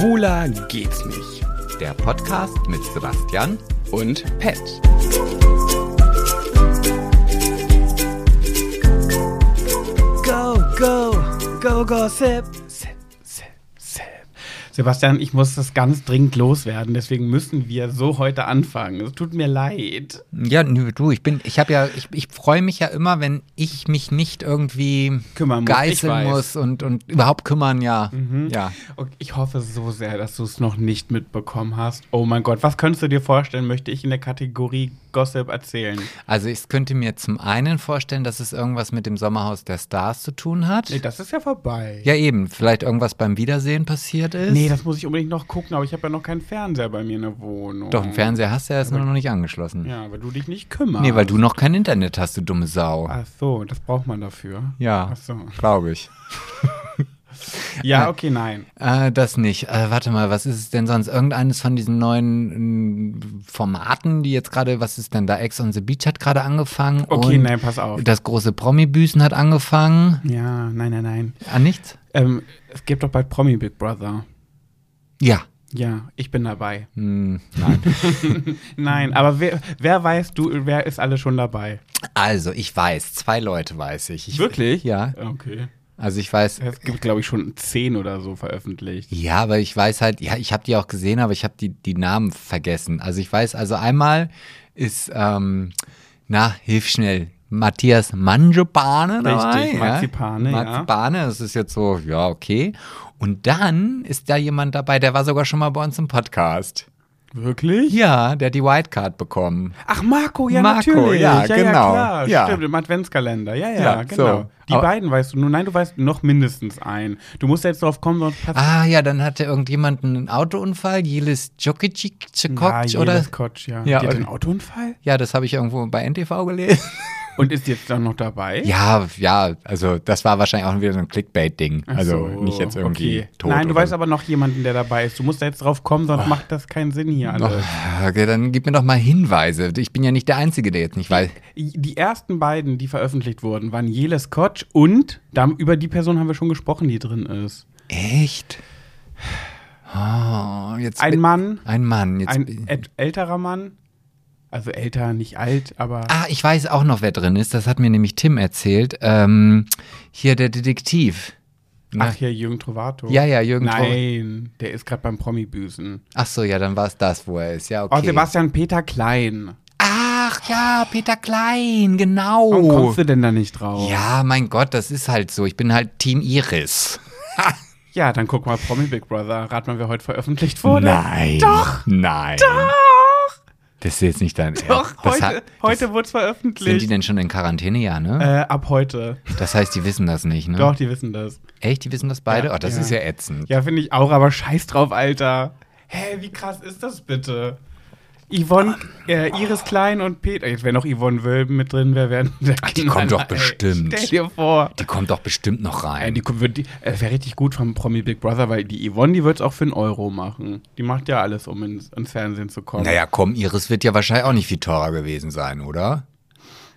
Schwuler geht's nicht. Der Podcast mit Sebastian und Pat. Go, go, go, go, sip, sip, sip, sip. Sebastian, ich muss das ganz dringend loswerden, deswegen müssen wir so heute anfangen. Es tut mir leid. Ja, du, ich freue mich ja immer, wenn ich mich nicht irgendwie geißeln muss und überhaupt kümmern, ja. Mhm. Ja. Und ich hoffe so sehr, dass du es noch nicht mitbekommen hast. Oh mein Gott, was könntest du dir vorstellen, möchte ich in der Kategorie Gossip erzählen? Also ich könnte mir zum einen vorstellen, dass es irgendwas mit dem Sommerhaus der Stars zu tun hat. Nee, das ist ja vorbei. Ja eben, vielleicht irgendwas beim Wiedersehen passiert ist. Nee, das muss ich unbedingt noch gucken, aber ich habe ja noch keinen Fernseher bei mir in der Wohnung. Doch, einen Fernseher hast du ja, ist nur noch nicht angeschlossen. Ja, weil du dich nicht kümmerst. Nee, weil du noch kein Internet hast, du dumme Sau. Ach so, das braucht man dafür. Ja, glaube ich. Ja, okay, nein. Das nicht. Warte mal, was ist es denn sonst? Irgendeines von diesen neuen Formaten, die jetzt gerade, was ist denn da? Ex on the Beach hat gerade angefangen. Okay, und nein, pass auf. Das große Promi-Büßen hat angefangen. Ja, nein. Nichts? Es gibt doch bald Promi Big Brother. Ja. Ja, ich bin dabei. Nein. Nein, aber wer weißt du, wer ist alle schon dabei? Also, ich weiß, 2 Leute weiß ich. Wirklich? Ja. Okay. Also ich weiß, es gibt, glaube ich, schon 10 oder so veröffentlicht. Ja, aber ich weiß halt, ja, ich habe die auch gesehen, aber ich habe die Namen vergessen. Also ich weiß, also einmal ist, hilf schnell, Matthias Mangiapane dabei. Richtig, Mangiapane, ja. Mangiapane, das ist jetzt so, ja, okay. Und dann ist da jemand dabei, der war sogar schon mal bei uns im Podcast. Wirklich? Ja, der hat die Wildcard bekommen. Ach, Marco, ja, Marco, natürlich. Ja, ja, genau. Ja, klar, ja. Stimmt, im Adventskalender. Ja, ja, ja genau. So. Die aber beiden weißt du nur. Nein, du weißt noch mindestens einen. Du musst jetzt drauf kommen, sonst passt. Ah, ja, dann hatte irgendjemand einen Autounfall. Jelis Jokic-Koc, oder? Jelis Koc, ja. Die hat einen Autounfall? Ja, das habe ich irgendwo bei NTV gelesen. Und ist jetzt dann noch dabei? Ja, also das war wahrscheinlich auch wieder so ein Clickbait-Ding. Ach so, also nicht jetzt irgendwie okay. Tot. Nein, du weißt aber noch jemanden, der dabei ist. Du musst da jetzt drauf kommen, sonst macht das keinen Sinn hier alles. Okay, dann gib mir doch mal Hinweise. Ich bin ja nicht der Einzige, der jetzt nicht weiß. Die ersten beiden, die veröffentlicht wurden, waren Jelis Koc und über die Person haben wir schon gesprochen, die drin ist. Echt? Oh, jetzt ein Mann. Jetzt ein älterer Mann. Also älter, nicht alt, aber... Ah, ich weiß auch noch, wer drin ist. Das hat mir nämlich Tim erzählt. Hier der Detektiv. Na? Ach ja, Jürgen Trovato. Ja, Jürgen Trovato. Nein, der ist gerade beim Promi-Büßen. Ach so, ja, dann war es das, wo er ist. Ja, okay. Oh, Sebastian, Peter Klein. Ach ja, Peter Klein, genau. Warum kommst du denn da nicht drauf? Ja, mein Gott, das ist halt so. Ich bin halt Team Iris. Ja, dann guck mal, Promi Big Brother. Rat mal, wer heute veröffentlicht wurde. Nein. Doch. Nein. Doch. Das ist jetzt nicht dein Ernst. Doch, heute wurde es veröffentlicht. Sind die denn schon in Quarantäne, ja, ne? Ab heute. Das heißt, die wissen das nicht, ne? Doch, die wissen das. Echt, die wissen das beide? Ja, oh, das ist ja ätzend. Ja, finde ich auch, aber scheiß drauf, Alter. Hä, wie krass ist das bitte? Iris Klein und Peter. Jetzt wäre noch Yvonne Wölben mit drin. Die kommt doch bestimmt. Stell dir vor. Die kommt doch bestimmt noch rein. Die wäre richtig gut vom Promi Big Brother, weil die Yvonne, die wird es auch für einen Euro machen. Die macht ja alles, um ins Fernsehen zu kommen. Naja, komm, Iris wird ja wahrscheinlich auch nicht viel teurer gewesen sein, oder?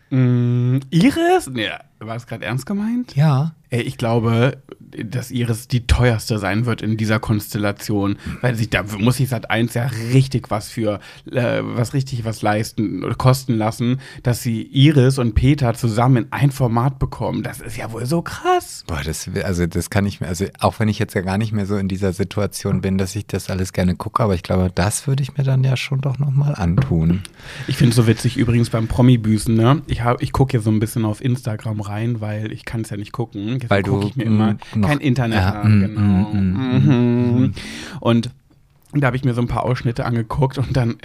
Iris? Nee, war das gerade ernst gemeint? Ja. Ich glaube, dass Iris die teuerste sein wird in dieser Konstellation, weil da muss sich Sat.1 ja richtig was leisten oder kosten lassen, dass sie Iris und Peter zusammen in ein Format bekommen. Das ist ja wohl so krass. Boah, das kann ich mir, also auch wenn ich jetzt ja gar nicht mehr so in dieser Situation bin, dass ich das alles gerne gucke, aber ich glaube, das würde ich mir dann ja schon doch nochmal antun. Ich finde es so witzig übrigens beim Promi-Büßen, ne? Ich gucke ja so ein bisschen auf Instagram rein, weil ich kann es ja nicht gucken. Weil du ich mir immer kein Internet haben, genau. Und da habe ich mir so ein paar Ausschnitte angeguckt und dann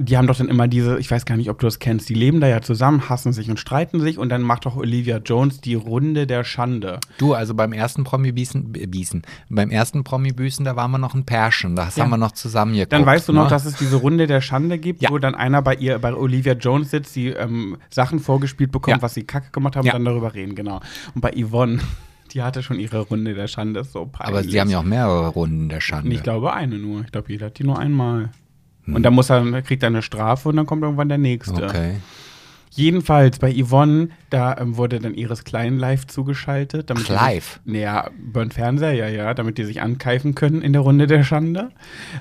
die haben doch dann immer diese, ich weiß gar nicht, ob du das kennst, die leben da ja zusammen, hassen sich und streiten sich und dann macht doch Olivia Jones die Runde der Schande. Du, also beim ersten Promi-Büßen, da waren wir noch ein Pärchen, haben wir noch zusammen geguckt. Dann weißt du noch, dass es diese Runde der Schande gibt, wo dann einer bei Olivia Jones sitzt, die Sachen vorgespielt bekommt, was sie kacke gemacht haben und dann darüber reden, genau. Und bei Yvonne... Die hatte schon ihre Runde der Schande, ist so peinlich. Aber sie haben ja auch mehrere Runden der Schande. Ich glaube eine nur. Ich glaube, jeder hat die nur einmal. Und dann kriegt er eine Strafe und dann kommt irgendwann der nächste. Okay. Jedenfalls bei Yvonne, da wurde dann Iris Klein live zugeschaltet. Damit live? Naja, über den Fernseher, ja, damit die sich ankeifen können in der Runde der Schande.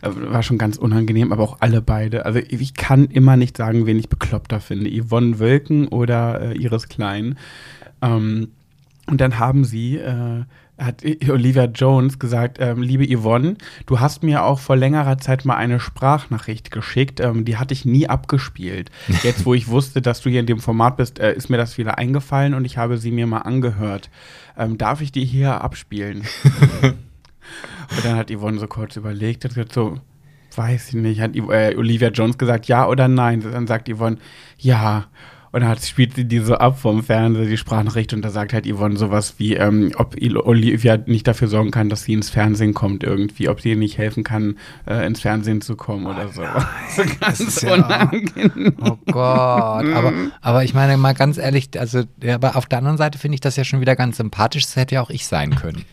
War schon ganz unangenehm, aber auch alle beide. Also ich kann immer nicht sagen, wen ich bekloppter finde. Yvonne Wölben oder Iris Klein. Und dann haben sie... hat Olivia Jones gesagt, liebe Yvonne, du hast mir auch vor längerer Zeit mal eine Sprachnachricht geschickt, die hatte ich nie abgespielt. Jetzt, wo ich wusste, dass du hier in dem Format bist, ist mir das wieder eingefallen und ich habe sie mir mal angehört. Darf ich die hier abspielen? Und dann hat Yvonne so kurz überlegt und gesagt so, weiß ich nicht, hat Olivia Jones gesagt, ja oder nein? Dann sagt Yvonne, ja. Und dann spielt sie die so ab vom Fernseher, die Sprachnachricht, und da sagt halt Yvonne sowas wie, ob Olivia nicht dafür sorgen kann, dass sie ins Fernsehen kommt irgendwie, ob sie ihr nicht helfen kann, ins Fernsehen zu kommen oder so. So ganz unangenehm. Ja. Oh Gott. Aber ich meine mal ganz ehrlich, also ja, aber auf der anderen Seite finde ich das ja schon wieder ganz sympathisch, das hätte ja auch ich sein können.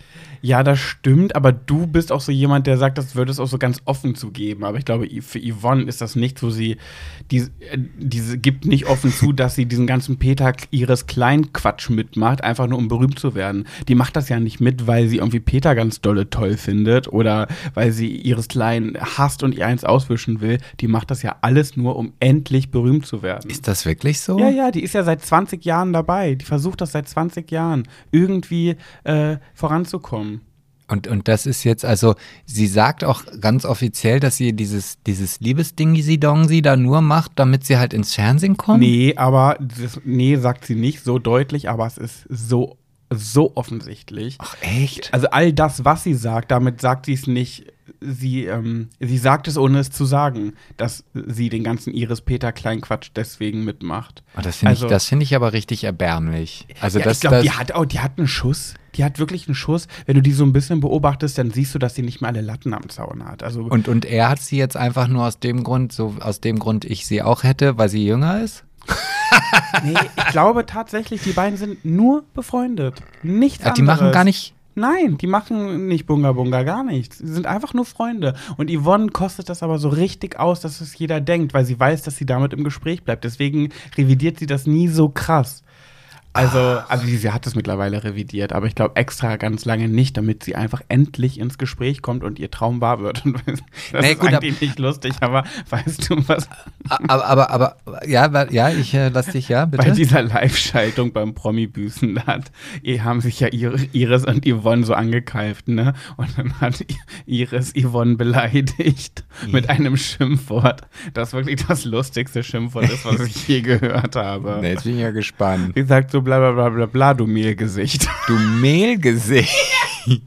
Ja, das stimmt, aber du bist auch so jemand, der sagt, das würde es auch so ganz offen zugeben. Aber ich glaube, für Yvonne ist das nichts, wo sie, diese gibt nicht offen zu, dass sie diesen ganzen Peter Iris Klein Quatsch mitmacht, einfach nur um berühmt zu werden. Die macht das ja nicht mit, weil sie irgendwie Peter ganz dolle toll findet oder weil sie Iris Klein hasst und ihr eins auswischen will. Die macht das ja alles nur, um endlich berühmt zu werden. Ist das wirklich so? Ja, die ist ja seit 20 Jahren dabei. Die versucht das seit 20 Jahren irgendwie voranzukommen. Und das ist jetzt, also sie sagt auch ganz offiziell, dass sie dieses Liebesding-Si-Dong-Si da nur macht, damit sie halt ins Fernsehen kommt? Nee, sagt sie nicht so deutlich, aber es ist so offensichtlich. Ach echt? Also all das, was sie sagt, damit sagt sie es nicht, sie sagt es, ohne es zu sagen, dass sie den ganzen Iris-Peter-Klein-Quatsch deswegen mitmacht. Oh, das finde ich aber richtig erbärmlich. Also ja, ich glaube, die hat einen Schuss. Die hat wirklich einen Schuss. Wenn du die so ein bisschen beobachtest, dann siehst du, dass sie nicht mehr alle Latten am Zaun hat. Also und er hat sie jetzt einfach nur aus dem Grund ich sie auch hätte, weil sie jünger ist? Nee, ich glaube tatsächlich, die beiden sind nur befreundet. Nichts anderes. Die machen gar nicht... Nein, die machen nicht Bunga Bunga, gar nichts. Sie sind einfach nur Freunde. Und Yvonne kostet das aber so richtig aus, dass es jeder denkt, weil sie weiß, dass sie damit im Gespräch bleibt. Deswegen revidiert sie das nie so krass. Also sie hat es mittlerweile revidiert, aber ich glaube extra ganz lange nicht, damit sie einfach endlich ins Gespräch kommt und ihr Traum wahr wird. Das ist eigentlich nicht lustig, aber weißt du was? Aber ich lass dich, ja, bitte. Bei dieser Live-Schaltung beim Promi-Büßen, haben sich ja Iris und Yvonne so angekeift, ne? Und dann hat Iris Yvonne beleidigt mit einem Schimpfwort, das wirklich das lustigste Schimpfwort ist, was ich je gehört habe. Jetzt bin ich ja gespannt. Sie sagt so, bla bla bla bla bla, du Mehlgesicht. Du Mehlgesicht? Stell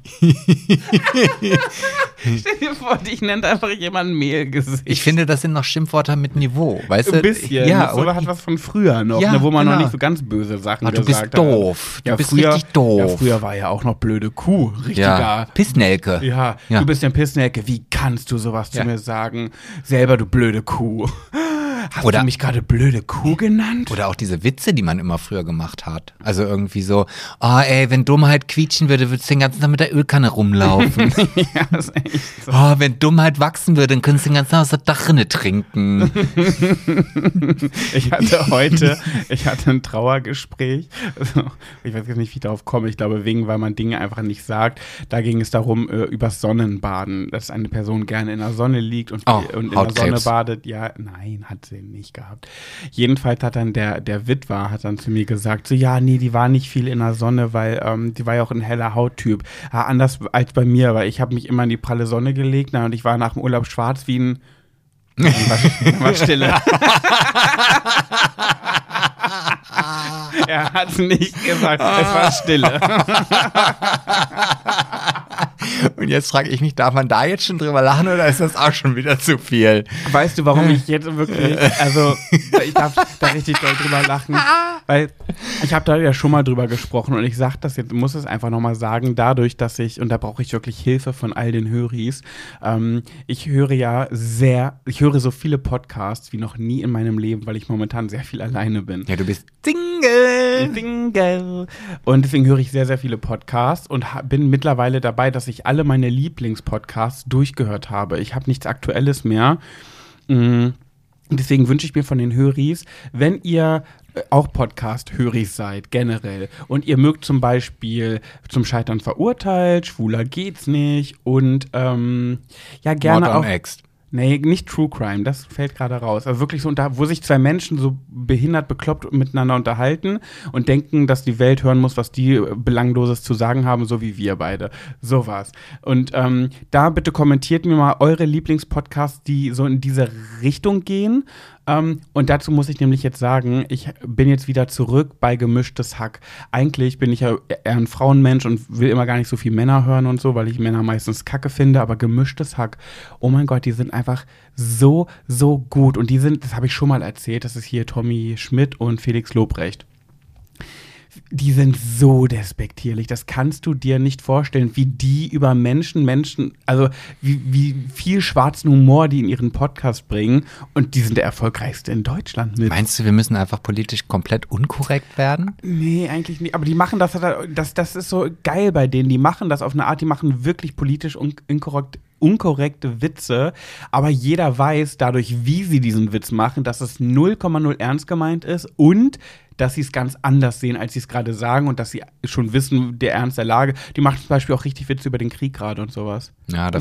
dir vor, dich nennt einfach jemand Mehlgesicht. Ich finde, das sind noch Schimpfwörter mit Niveau, weißt du? Ein bisschen. Ja, oder hat was von früher noch, ja, ne, wo man noch nicht so ganz böse Sachen gesagt hat. Du bist doof. Ja, du bist früher, richtig doof. Ja, früher war ja auch noch blöde Kuh, richtiger. Ja. Pissnelke. Ja, du bist ja ein Pissnelke. Wie kannst du sowas zu mir sagen? Selber, du blöde Kuh. Hast du mich gerade blöde Kuh genannt? Oder auch diese Witze, die man immer früher gemacht hat. Also irgendwie so, oh ey, wenn Dummheit quietschen würde, würdest du den ganzen Tag mit der Ölkanne rumlaufen. Ja, das ist echt so. Oh, wenn Dummheit wachsen würde, dann könntest du den ganzen Tag aus der Dachrinne trinken. Ich hatte ein Trauergespräch. Also, ich weiß jetzt nicht, wie ich darauf komme. Ich glaube, weil man Dinge einfach nicht sagt. Da ging es darum, über Sonnenbaden. Dass eine Person gerne in der Sonne liegt und in der Sonne badet. Ja, nein, hat den nicht gehabt. Jedenfalls hat dann der Witwer hat dann zu mir gesagt, so ja, nee, die war nicht viel in der Sonne, weil die war ja auch ein heller Hauttyp. Ja, anders als bei mir, weil ich habe mich immer in die pralle Sonne gelegt, und ich war nach dem Urlaub schwarz wie ein... war Stille. Er hat es nicht gesagt, es war Stille. Und jetzt frage ich mich, darf man da jetzt schon drüber lachen oder ist das auch schon wieder zu viel? Weißt du, warum ich jetzt wirklich, also ich darf da richtig doll drüber lachen, weil ich habe da ja schon mal drüber gesprochen und ich sage das jetzt, muss es einfach nochmal sagen, dadurch, dass ich, und da brauche ich wirklich Hilfe von all den Höris, ich höre so viele Podcasts wie noch nie in meinem Leben, weil ich momentan sehr viel alleine bin. Ja, du bist Single. Und deswegen höre ich sehr, sehr viele Podcasts und bin mittlerweile dabei, dass ich alle meine Lieblingspodcasts durchgehört habe. Ich habe nichts Aktuelles mehr. Und deswegen wünsche ich mir von den Höris, wenn ihr auch Podcast-Höris seid, generell, und ihr mögt zum Beispiel Zum Scheitern verurteilt, Schwuler geht's nicht und ja, gerne Mord auch. Nee, nicht True Crime, das fällt gerade raus. Also wirklich so, wo sich zwei Menschen so behindert, bekloppt miteinander unterhalten und denken, dass die Welt hören muss, was die Belangloses zu sagen haben, so wie wir beide. So war's. Und da bitte kommentiert mir mal eure Lieblingspodcasts, die so in diese Richtung gehen. Und dazu muss ich nämlich jetzt sagen, ich bin jetzt wieder zurück bei Gemischtes Hack. Eigentlich bin ich ja eher ein Frauenmensch und will immer gar nicht so viel Männer hören und so, weil ich Männer meistens kacke finde, aber Gemischtes Hack, oh mein Gott, die sind einfach so, so gut. Und die sind, das habe ich schon mal erzählt, das ist hier Tommi Schmitt und Felix Lobrecht. Die sind so despektierlich, das kannst du dir nicht vorstellen, wie die über Menschen, also wie viel schwarzen Humor die in ihren Podcast bringen, und die sind der erfolgreichste in Deutschland mit. Meinst du, wir müssen einfach politisch komplett unkorrekt werden? Nee, eigentlich nicht, aber die machen das ist so geil bei denen, die machen das auf eine Art, die machen wirklich politisch unkorrekte Witze, aber jeder weiß dadurch, wie sie diesen Witz machen, dass es 0,0 ernst gemeint ist und dass sie es ganz anders sehen, als sie es gerade sagen, und dass sie schon wissen, der Ernst der Lage. Die machen zum Beispiel auch richtig Witze über den Krieg gerade und sowas. Ja, da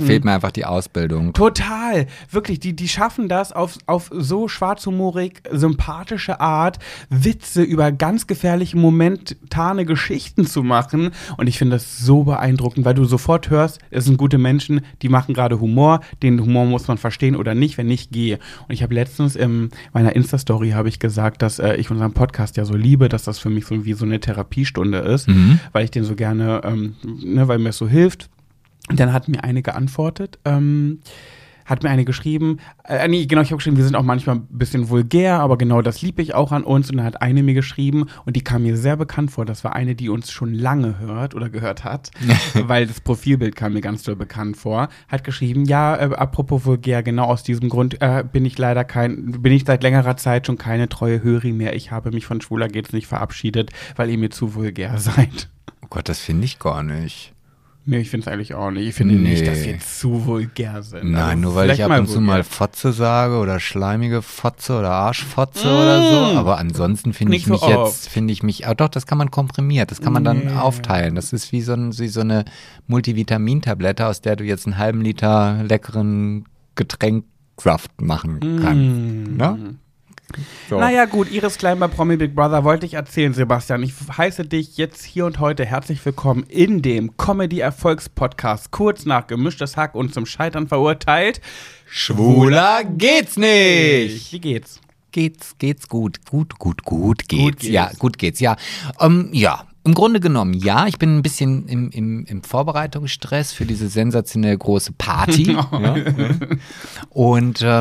fehlt mir einfach die Ausbildung. Total, wirklich, die schaffen das auf so schwarzhumorig, sympathische Art, Witze über ganz gefährliche, momentane Geschichten zu machen, und ich finde das so beeindruckend, weil du sofort hörst, es sind gute Menschen, die machen gerade Humor, den Humor muss man verstehen oder nicht, wenn nicht, gehe. Und ich habe letztens in meiner Insta-Story habe ich gesagt, dass ich unseren Podcast ja so liebe, dass das für mich so wie so eine Therapiestunde ist, weil ich den so gerne, weil mir das so hilft. Und dann hat mir eine geantwortet, hat mir eine geschrieben, ich habe geschrieben, wir sind auch manchmal ein bisschen vulgär, aber genau das liebe ich auch an uns. Und dann hat eine mir geschrieben, und die kam mir sehr bekannt vor, das war eine, die uns schon lange hört oder gehört hat, weil das Profilbild kam mir ganz doll bekannt vor, hat geschrieben, ja, apropos vulgär, genau aus diesem Grund bin ich seit längerer Zeit schon keine treue Hörerin mehr. Ich habe mich von Schwuler geht's nicht verabschiedet, weil ihr mir zu vulgär seid. Oh Gott, das finde ich gar nicht. Nee, ich finde es eigentlich auch nicht. Ich finde nicht, dass wir zu vulgär sind. Nein, also nur weil ich ab und zu mal Fotze sage oder schleimige Fotze oder Arschfotze oder so. Aber ansonsten das kann man komprimiert, das kann man dann aufteilen. Das ist wie so eine Multivitamintablette, aus der du jetzt einen halben Liter leckeren Getränk-Craft machen kannst. Ne? So. Naja gut, Iris Klein bei Promi Big Brother wollte ich erzählen, Sebastian. Ich heiße dich jetzt hier und heute herzlich willkommen in dem Comedy-Erfolgs-Podcast, kurz nach Gemischtes Hack und Zum Scheitern verurteilt. Schwuler geht's nicht! Wie geht's? Geht's gut. Gut geht's. Gut geht's. Im Grunde genommen, ja, ich bin ein bisschen im Vorbereitungsstress für diese sensationell große Party. Ja, und da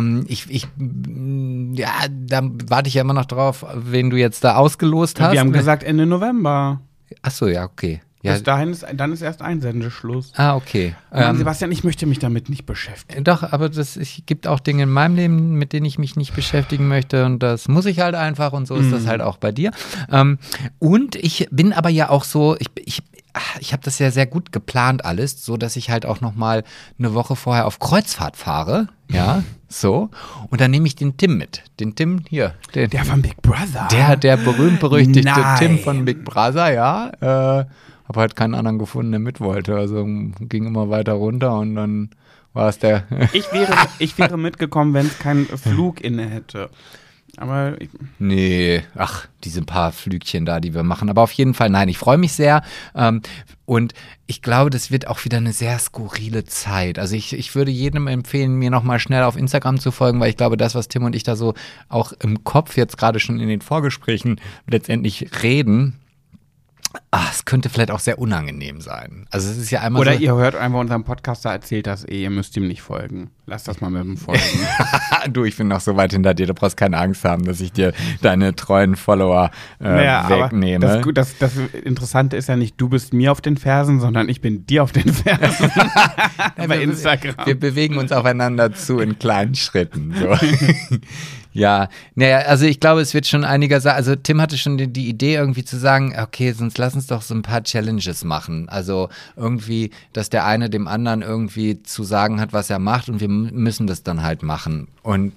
warte ich ja immer noch drauf, wen du jetzt da ausgelost hast. Wir haben gesagt Ende November. Ach so, ja, okay. Ja. Bis dahin ist erst Einsendeschluss. Ah, okay. Nein, Sebastian, ich möchte mich damit nicht beschäftigen. Doch, aber es gibt auch Dinge in meinem Leben, mit denen ich mich nicht beschäftigen möchte, und das muss ich halt einfach, und so ist das halt auch bei dir. Und ich bin aber ja auch so, ich habe das ja sehr gut geplant alles, so dass ich halt auch noch mal eine Woche vorher auf Kreuzfahrt fahre, ja, so. Und dann nehme ich den Tim mit. Den Tim hier. Der von Big Brother. Der berühmt-berüchtigte Tim von Big Brother, ja. Habe halt keinen anderen gefunden, der mit wollte. Also ging immer weiter runter und dann war es der. Ich wäre mitgekommen, wenn es keinen Flug inne hätte. Aber diese paar Flügchen da, die wir machen. Aber auf jeden Fall, nein, ich freue mich sehr. Und ich glaube, das wird auch wieder eine sehr skurrile Zeit. Also ich würde jedem empfehlen, mir nochmal schnell auf Instagram zu folgen, weil ich glaube, das, was Tim und ich da so auch im Kopf jetzt gerade schon in den Vorgesprächen letztendlich reden, es könnte vielleicht auch sehr unangenehm sein. Also es ist ja einmal oder so, ihr hört einfach unseren Podcaster, erzählt das ihr müsst ihm nicht folgen. Lasst das mal mit dem Folgen. Du, ich bin noch so weit hinter dir, du brauchst keine Angst haben, dass ich dir deine treuen Follower wegnehme. Aber das Interessante ist ja nicht, du bist mir auf den Fersen, sondern ich bin dir auf den Fersen. Bei Instagram. Wir bewegen uns aufeinander zu in kleinen Schritten. So. Ja, also ich glaube, es wird schon einiger sein. Also Tim hatte schon die Idee irgendwie zu sagen, okay, sonst lass uns doch so ein paar Challenges machen. Also irgendwie, dass der eine dem anderen irgendwie zu sagen hat, was er macht, und wir müssen das dann halt machen. Und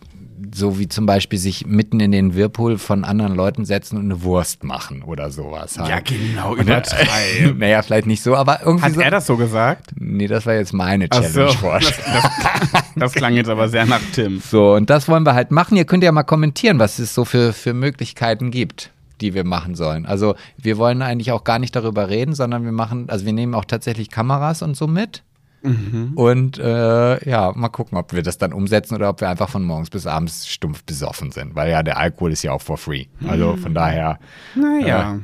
so wie zum Beispiel sich mitten in den Whirlpool von anderen Leuten setzen und eine Wurst machen oder sowas. Halt. Ja, genau, übertreiben. Naja, vielleicht nicht so, aber irgendwie so. Hat er das so gesagt? Nee, das war jetzt meine Challenge-Vorstellung. Das klang jetzt aber sehr nach Tim. So, und das wollen wir halt machen. Ihr könnt ja mal kommentieren, was es so für Möglichkeiten gibt, die wir machen sollen. Also wir wollen eigentlich auch gar nicht darüber reden, sondern wir machen, also wir nehmen auch tatsächlich Kameras und so mit. Mhm. Und ja, mal gucken, ob wir das dann umsetzen oder ob wir einfach von morgens bis abends stumpf besoffen sind. Weil ja, der Alkohol ist ja auch for free. Also von daher. Naja.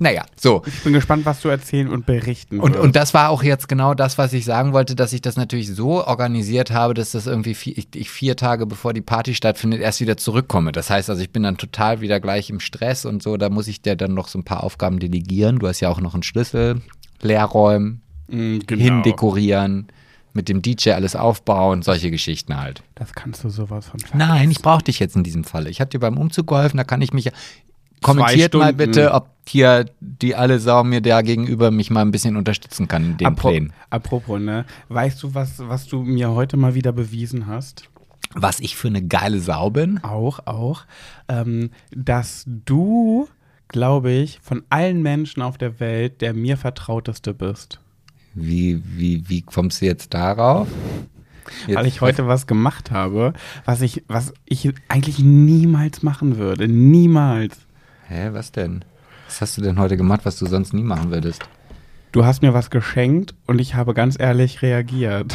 Naja, so. Ich bin gespannt, was du erzählen und berichten wirst. Und das war auch jetzt genau das, was ich sagen wollte, dass ich das natürlich so organisiert habe, dass das irgendwie ich 4 Tage bevor die Party stattfindet, erst wieder zurückkomme. Das heißt also, ich bin dann total wieder gleich im Stress und so. Da muss ich dir dann noch so ein paar Aufgaben delegieren. Du hast ja auch noch einen Schlüssel, Leerräumen, hindekorieren, mit dem DJ alles aufbauen, solche Geschichten halt. Das kannst du sowas von vergessen. Nein, ich brauche dich jetzt in diesem Falle. Ich habe dir beim Umzug geholfen, da kann ich mich... Kommentiert mal bitte, ob hier die alle Sau mir da gegenüber mich mal ein bisschen unterstützen kann in den Plänen. Apropos, ne? Weißt du, was du mir heute mal wieder bewiesen hast? Was ich für eine geile Sau bin? Auch. Dass du, glaube ich, von allen Menschen auf der Welt der mir vertrauteste bist. Wie kommst du jetzt darauf? Jetzt. Weil ich heute was gemacht habe, was ich eigentlich niemals machen würde. Niemals. Hä, was denn? Was hast du denn heute gemacht, was du sonst nie machen würdest? Du hast mir was geschenkt und ich habe ganz ehrlich reagiert.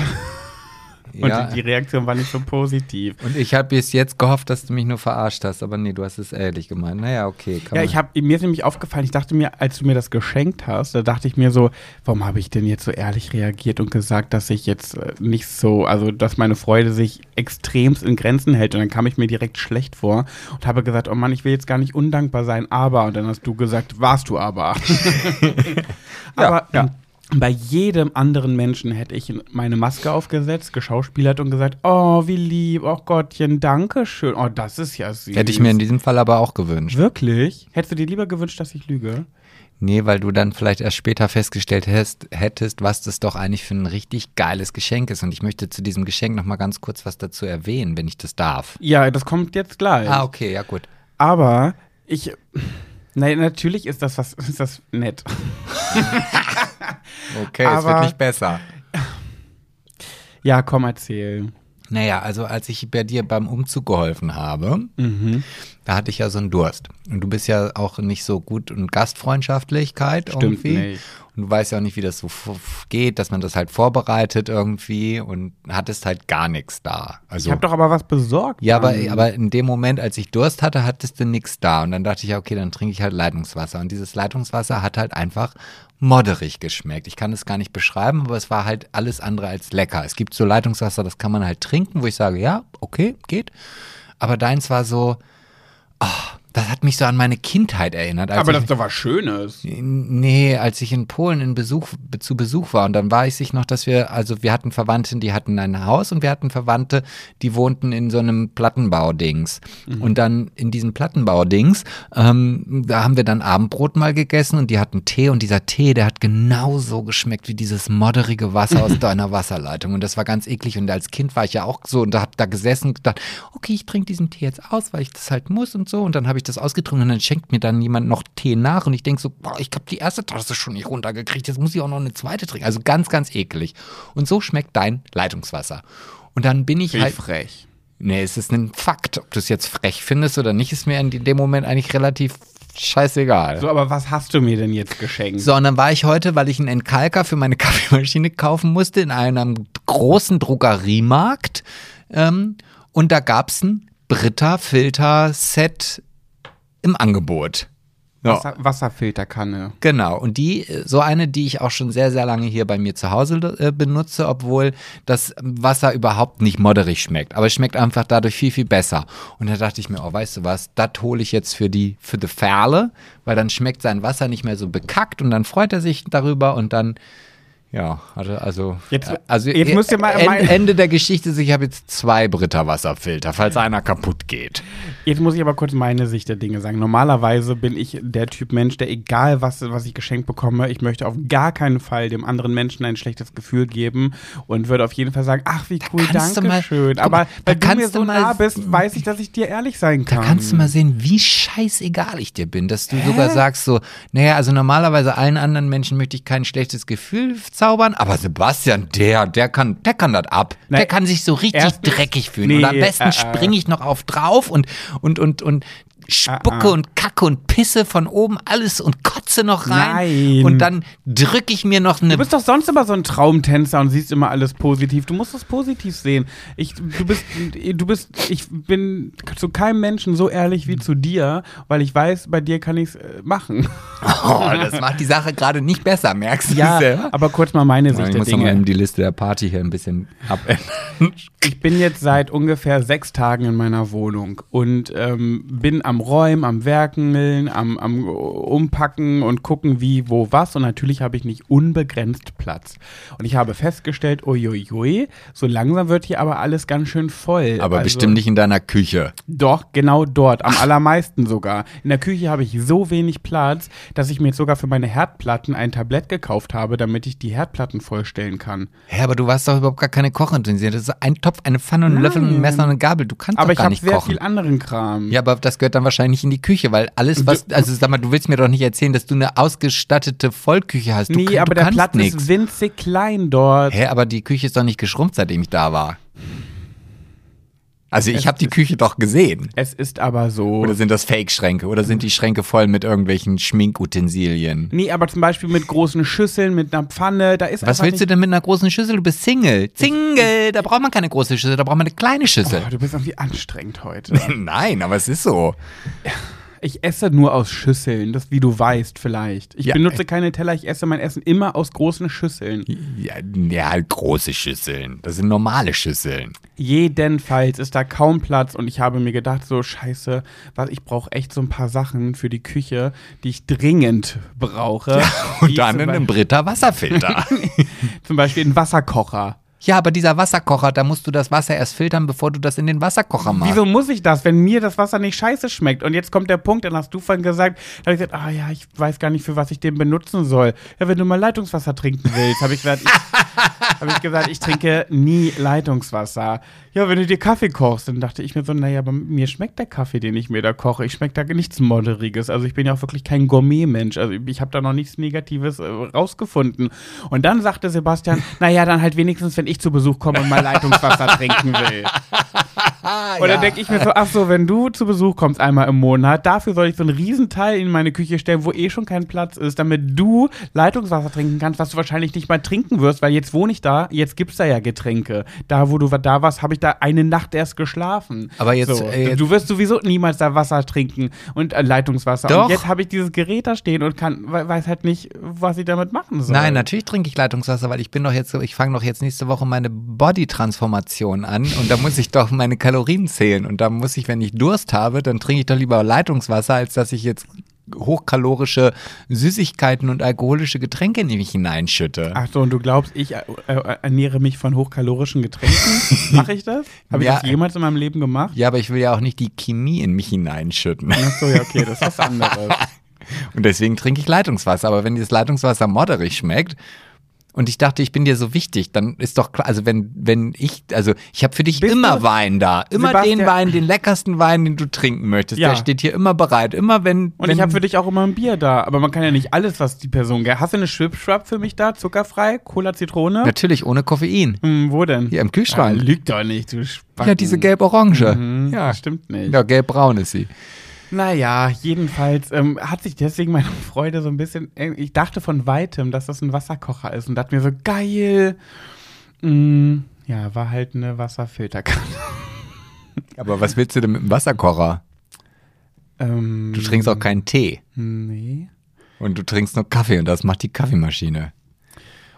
Ja. Und die Reaktion war nicht so positiv. Und ich habe bis jetzt gehofft, dass du mich nur verarscht hast, aber nee, du hast es ehrlich gemeint. Naja, okay. Ja, mir ist nämlich aufgefallen, ich dachte mir, als du mir das geschenkt hast, da dachte ich mir so, warum habe ich denn jetzt so ehrlich reagiert und gesagt, dass ich jetzt nicht so, also dass meine Freude sich extremst in Grenzen hält. Und dann kam ich mir direkt schlecht vor und habe gesagt, oh Mann, ich will jetzt gar nicht undankbar sein, aber. Und dann hast du gesagt, warst du aber. Ja. Bei jedem anderen Menschen hätte ich meine Maske aufgesetzt, geschauspielert und gesagt, oh, wie lieb, oh Gottchen, danke schön. Oh, das ist ja süß. Hätte ich mir in diesem Fall aber auch gewünscht. Wirklich? Hättest du dir lieber gewünscht, dass ich lüge? Nee, weil du dann vielleicht erst später festgestellt hättest, was das doch eigentlich für ein richtig geiles Geschenk ist. Und ich möchte zu diesem Geschenk nochmal ganz kurz was dazu erwähnen, wenn ich das darf. Ja, das kommt jetzt gleich. Ah, okay, ja gut. Aber Nein, natürlich ist das nett. Okay, aber, es wird nicht besser. Ja, komm, erzähl. Naja, also als ich bei dir beim Umzug geholfen habe, da hatte ich ja so einen Durst. Und du bist ja auch nicht so gut in Gastfreundschaftlichkeit. Stimmt irgendwie. Nicht. Und du weißt ja auch nicht, wie das so geht, dass man das halt vorbereitet irgendwie und hattest halt gar nichts da. Also, ich habe doch aber was besorgt. Ja, aber in dem Moment, als ich Durst hatte, hattest du nichts da. Und dann dachte ich, ja, okay, dann trinke ich halt Leitungswasser. Und dieses Leitungswasser hat halt einfach modderig geschmeckt. Ich kann es gar nicht beschreiben, aber es war halt alles andere als lecker. Es gibt so Leitungswasser, das kann man halt trinken, wo ich sage, ja, okay, geht. Aber deins war so, das hat mich so an meine Kindheit erinnert. Aber das ist doch was Schönes. Nee, als ich in Polen zu Besuch war und dann weiß ich noch, dass wir hatten Verwandte, die hatten ein Haus und wir hatten Verwandte, die wohnten in so einem Plattenbau-Dings. Mhm. Und dann in diesem Plattenbau-Dings, da haben wir dann Abendbrot mal gegessen und die hatten Tee und dieser Tee, der hat genauso geschmeckt wie dieses modderige Wasser aus deiner Wasserleitung. Und das war ganz eklig und als Kind war ich ja auch so und da hab da gesessen und gedacht, okay, ich trinke diesen Tee jetzt aus, weil ich das halt muss und so und dann habe ich das ausgetrunken und dann schenkt mir dann jemand noch Tee nach und ich denke so, boah, ich habe die erste Tasse schon nicht runtergekriegt, jetzt muss ich auch noch eine zweite trinken. Also ganz, ganz eklig. Und so schmeckt dein Leitungswasser. Und dann bin ich halt frech. Nee, es ist ein Fakt. Ob du es jetzt frech findest oder nicht, ist mir in dem Moment eigentlich relativ scheißegal. So, aber was hast du mir denn jetzt geschenkt? So, und dann war ich heute, weil ich einen Entkalker für meine Kaffeemaschine kaufen musste, in einem großen Drogeriemarkt. Und da gab es ein Brita-Filter-Set im Angebot. Ja. Wasserfilterkanne. Genau. Und so eine, die ich auch schon sehr, sehr lange hier bei mir zu Hause benutze, obwohl das Wasser überhaupt nicht modderig schmeckt. Aber es schmeckt einfach dadurch viel, viel besser. Und da dachte ich mir, oh, weißt du was, das hole ich jetzt für die Ferle, weil dann schmeckt sein Wasser nicht mehr so bekackt und dann freut er sich darüber und dann Ja, also jetzt müsst ihr mal Ende der Geschichte ist, ich habe jetzt 2 Brita-Wasserfilter, falls einer kaputt geht. Jetzt muss ich aber kurz meine Sicht der Dinge sagen. Normalerweise bin ich der Typ Mensch, der egal was ich geschenkt bekomme, ich möchte auf gar keinen Fall dem anderen Menschen ein schlechtes Gefühl geben und würde auf jeden Fall sagen, ach wie cool, danke schön. Aber weil du mir so nah bist, weiß ich, dass ich dir ehrlich sein kann. Da kannst du mal sehen, wie scheißegal ich dir bin, dass du sogar sagst so, naja, also normalerweise allen anderen Menschen möchte ich kein schlechtes Gefühl zaubern, aber Sebastian, der kann das ab. Nein, der kann sich so richtig dreckig fühlen. Nee, und am besten springe ich noch auf drauf und spucke und kacke und pisse von oben alles und kotze noch rein. Nein. Und dann drücke ich mir noch eine... Du bist doch sonst immer so ein Traumtänzer und siehst immer alles positiv. Du musst das positiv sehen. Ich bin zu keinem Menschen so ehrlich wie zu dir, weil ich weiß, bei dir kann ich es machen. Oh, das macht die Sache gerade nicht besser, merkst du? Ja, aber kurz mal meine Sicht der Dinge. Ich muss noch mal die Liste der Party hier ein bisschen abändern. Ich bin jetzt seit ungefähr 6 Tagen in meiner Wohnung und bin am Räumen, am Werkeln, am Umpacken und gucken, wie, wo, was. Und natürlich habe ich nicht unbegrenzt Platz. Und ich habe festgestellt, uiuiui, so langsam wird hier aber alles ganz schön voll. Aber also, bestimmt nicht in deiner Küche. Doch, genau dort, am allermeisten sogar. In der Küche habe ich so wenig Platz, dass ich mir jetzt sogar für meine Herdplatten ein Tablett gekauft habe, damit ich die Herdplatten vollstellen kann. Hä, aber du warst doch überhaupt gar keine Kocherin. Das ist ein Topf, eine Pfanne, einen Löffel, ein Messer und eine Gabel. Du kannst doch gar nicht kochen. Aber ich habe sehr viel anderen Kram. Ja, aber das gehört dann wahrscheinlich in die Küche, weil alles, was, also sag mal, du willst mir doch nicht erzählen, dass du eine ausgestattete Vollküche hast. Nee, aber der Platz ist winzig klein dort. Hä, aber die Küche ist doch nicht geschrumpft, seitdem ich da war. Also ich habe die Küche doch gesehen. Es ist aber so. Oder sind das Fake-Schränke? Oder sind die Schränke voll mit irgendwelchen Schminkutensilien? Nee, aber zum Beispiel mit großen Schüsseln, mit einer Pfanne. Da ist was willst du denn mit einer großen Schüssel? Du bist Single. Single, da braucht man keine große Schüssel, da braucht man eine kleine Schüssel. Oh, du bist irgendwie anstrengend heute. Nein, aber es ist so. Ich esse nur aus Schüsseln, das wie du weißt vielleicht. Ich benutze keine Teller, ich esse mein Essen immer aus großen Schüsseln. Ja, große Schüsseln. Das sind normale Schüsseln. Jedenfalls ist da kaum Platz und ich habe mir gedacht, so scheiße, ich brauche echt so ein paar Sachen für die Küche, die ich dringend brauche. Ja, und dann in einem Brita-Wasserfilter. Zum Beispiel einen Wasserkocher. Ja, aber dieser Wasserkocher, da musst du das Wasser erst filtern, bevor du das in den Wasserkocher machst. Wieso muss ich das, wenn mir das Wasser nicht scheiße schmeckt? Und jetzt kommt der Punkt, dann hast du vorhin gesagt, da habe ich gesagt, ich weiß gar nicht, für was ich den benutzen soll. Ja, wenn du mal Leitungswasser trinken willst, habe ich gesagt, ich trinke nie Leitungswasser. Ja, wenn du dir Kaffee kochst, dann dachte ich mir so, naja, aber mir schmeckt der Kaffee, den ich mir da koche. Ich schmecke da nichts Modderiges. Also ich bin ja auch wirklich kein Gourmet-Mensch. Also ich habe da noch nichts Negatives rausgefunden. Und dann sagte Sebastian, naja, dann halt wenigstens, wenn ich zu Besuch komme und mal Leitungswasser trinken will. Und dann denke ich mir so, ach so, wenn du zu Besuch kommst einmal im Monat, dafür soll ich so einen Riesenteil in meine Küche stellen, wo eh schon kein Platz ist, damit du Leitungswasser trinken kannst, was du wahrscheinlich nicht mal trinken wirst, weil jetzt wohne ich da, jetzt gibt's da ja Getränke. Da, wo du da warst, habe ich da eine Nacht erst geschlafen. Aber jetzt, so, du wirst sowieso niemals da Wasser trinken und Leitungswasser. Doch. Und jetzt habe ich dieses Gerät da stehen und weiß halt nicht, was ich damit machen soll. Nein, natürlich trinke ich Leitungswasser, weil ich fange doch jetzt nächste Woche meine Body-Transformation an und da muss ich doch meine Kalorien zählen und da muss ich, wenn ich Durst habe, dann trinke ich doch lieber Leitungswasser, als dass ich jetzt hochkalorische Süßigkeiten und alkoholische Getränke in mich hineinschütte. Ach so, und du glaubst, ich ernähre mich von hochkalorischen Getränken? Mache ich das? Habe ich das jemals in meinem Leben gemacht? Ja, aber ich will ja auch nicht die Chemie in mich hineinschütten. Ach so, ja, okay, das ist was anderes. Und deswegen trinke ich Leitungswasser. Aber wenn dieses Leitungswasser modderig schmeckt, und ich dachte, ich bin dir so wichtig, dann ist doch klar, also ich habe für dich immer Wein da. Immer Sebastian, den Wein, den leckersten Wein, den du trinken möchtest. Ja. Der steht hier immer bereit, immer wenn... Und ich habe für dich auch immer ein Bier da, aber man kann ja nicht alles, was die Person... Hast du eine Schwipschwap für mich da, zuckerfrei, Cola, Zitrone? Natürlich, ohne Koffein. Wo denn? Hier im Kühlschrank. Ja, lüg doch nicht, du Spacken. Ja, diese gelb-orange. Mhm, ja, stimmt nicht. Ja, gelb-braun ist sie. Naja, jedenfalls hat sich deswegen meine Freude so ein bisschen... Ich dachte von Weitem, dass das ein Wasserkocher ist und dachte mir so, geil. Ja, war halt eine Wasserfilterkanne. Aber was willst du denn mit dem Wasserkocher? Du trinkst auch keinen Tee. Nee. Und du trinkst nur Kaffee und das macht die Kaffeemaschine.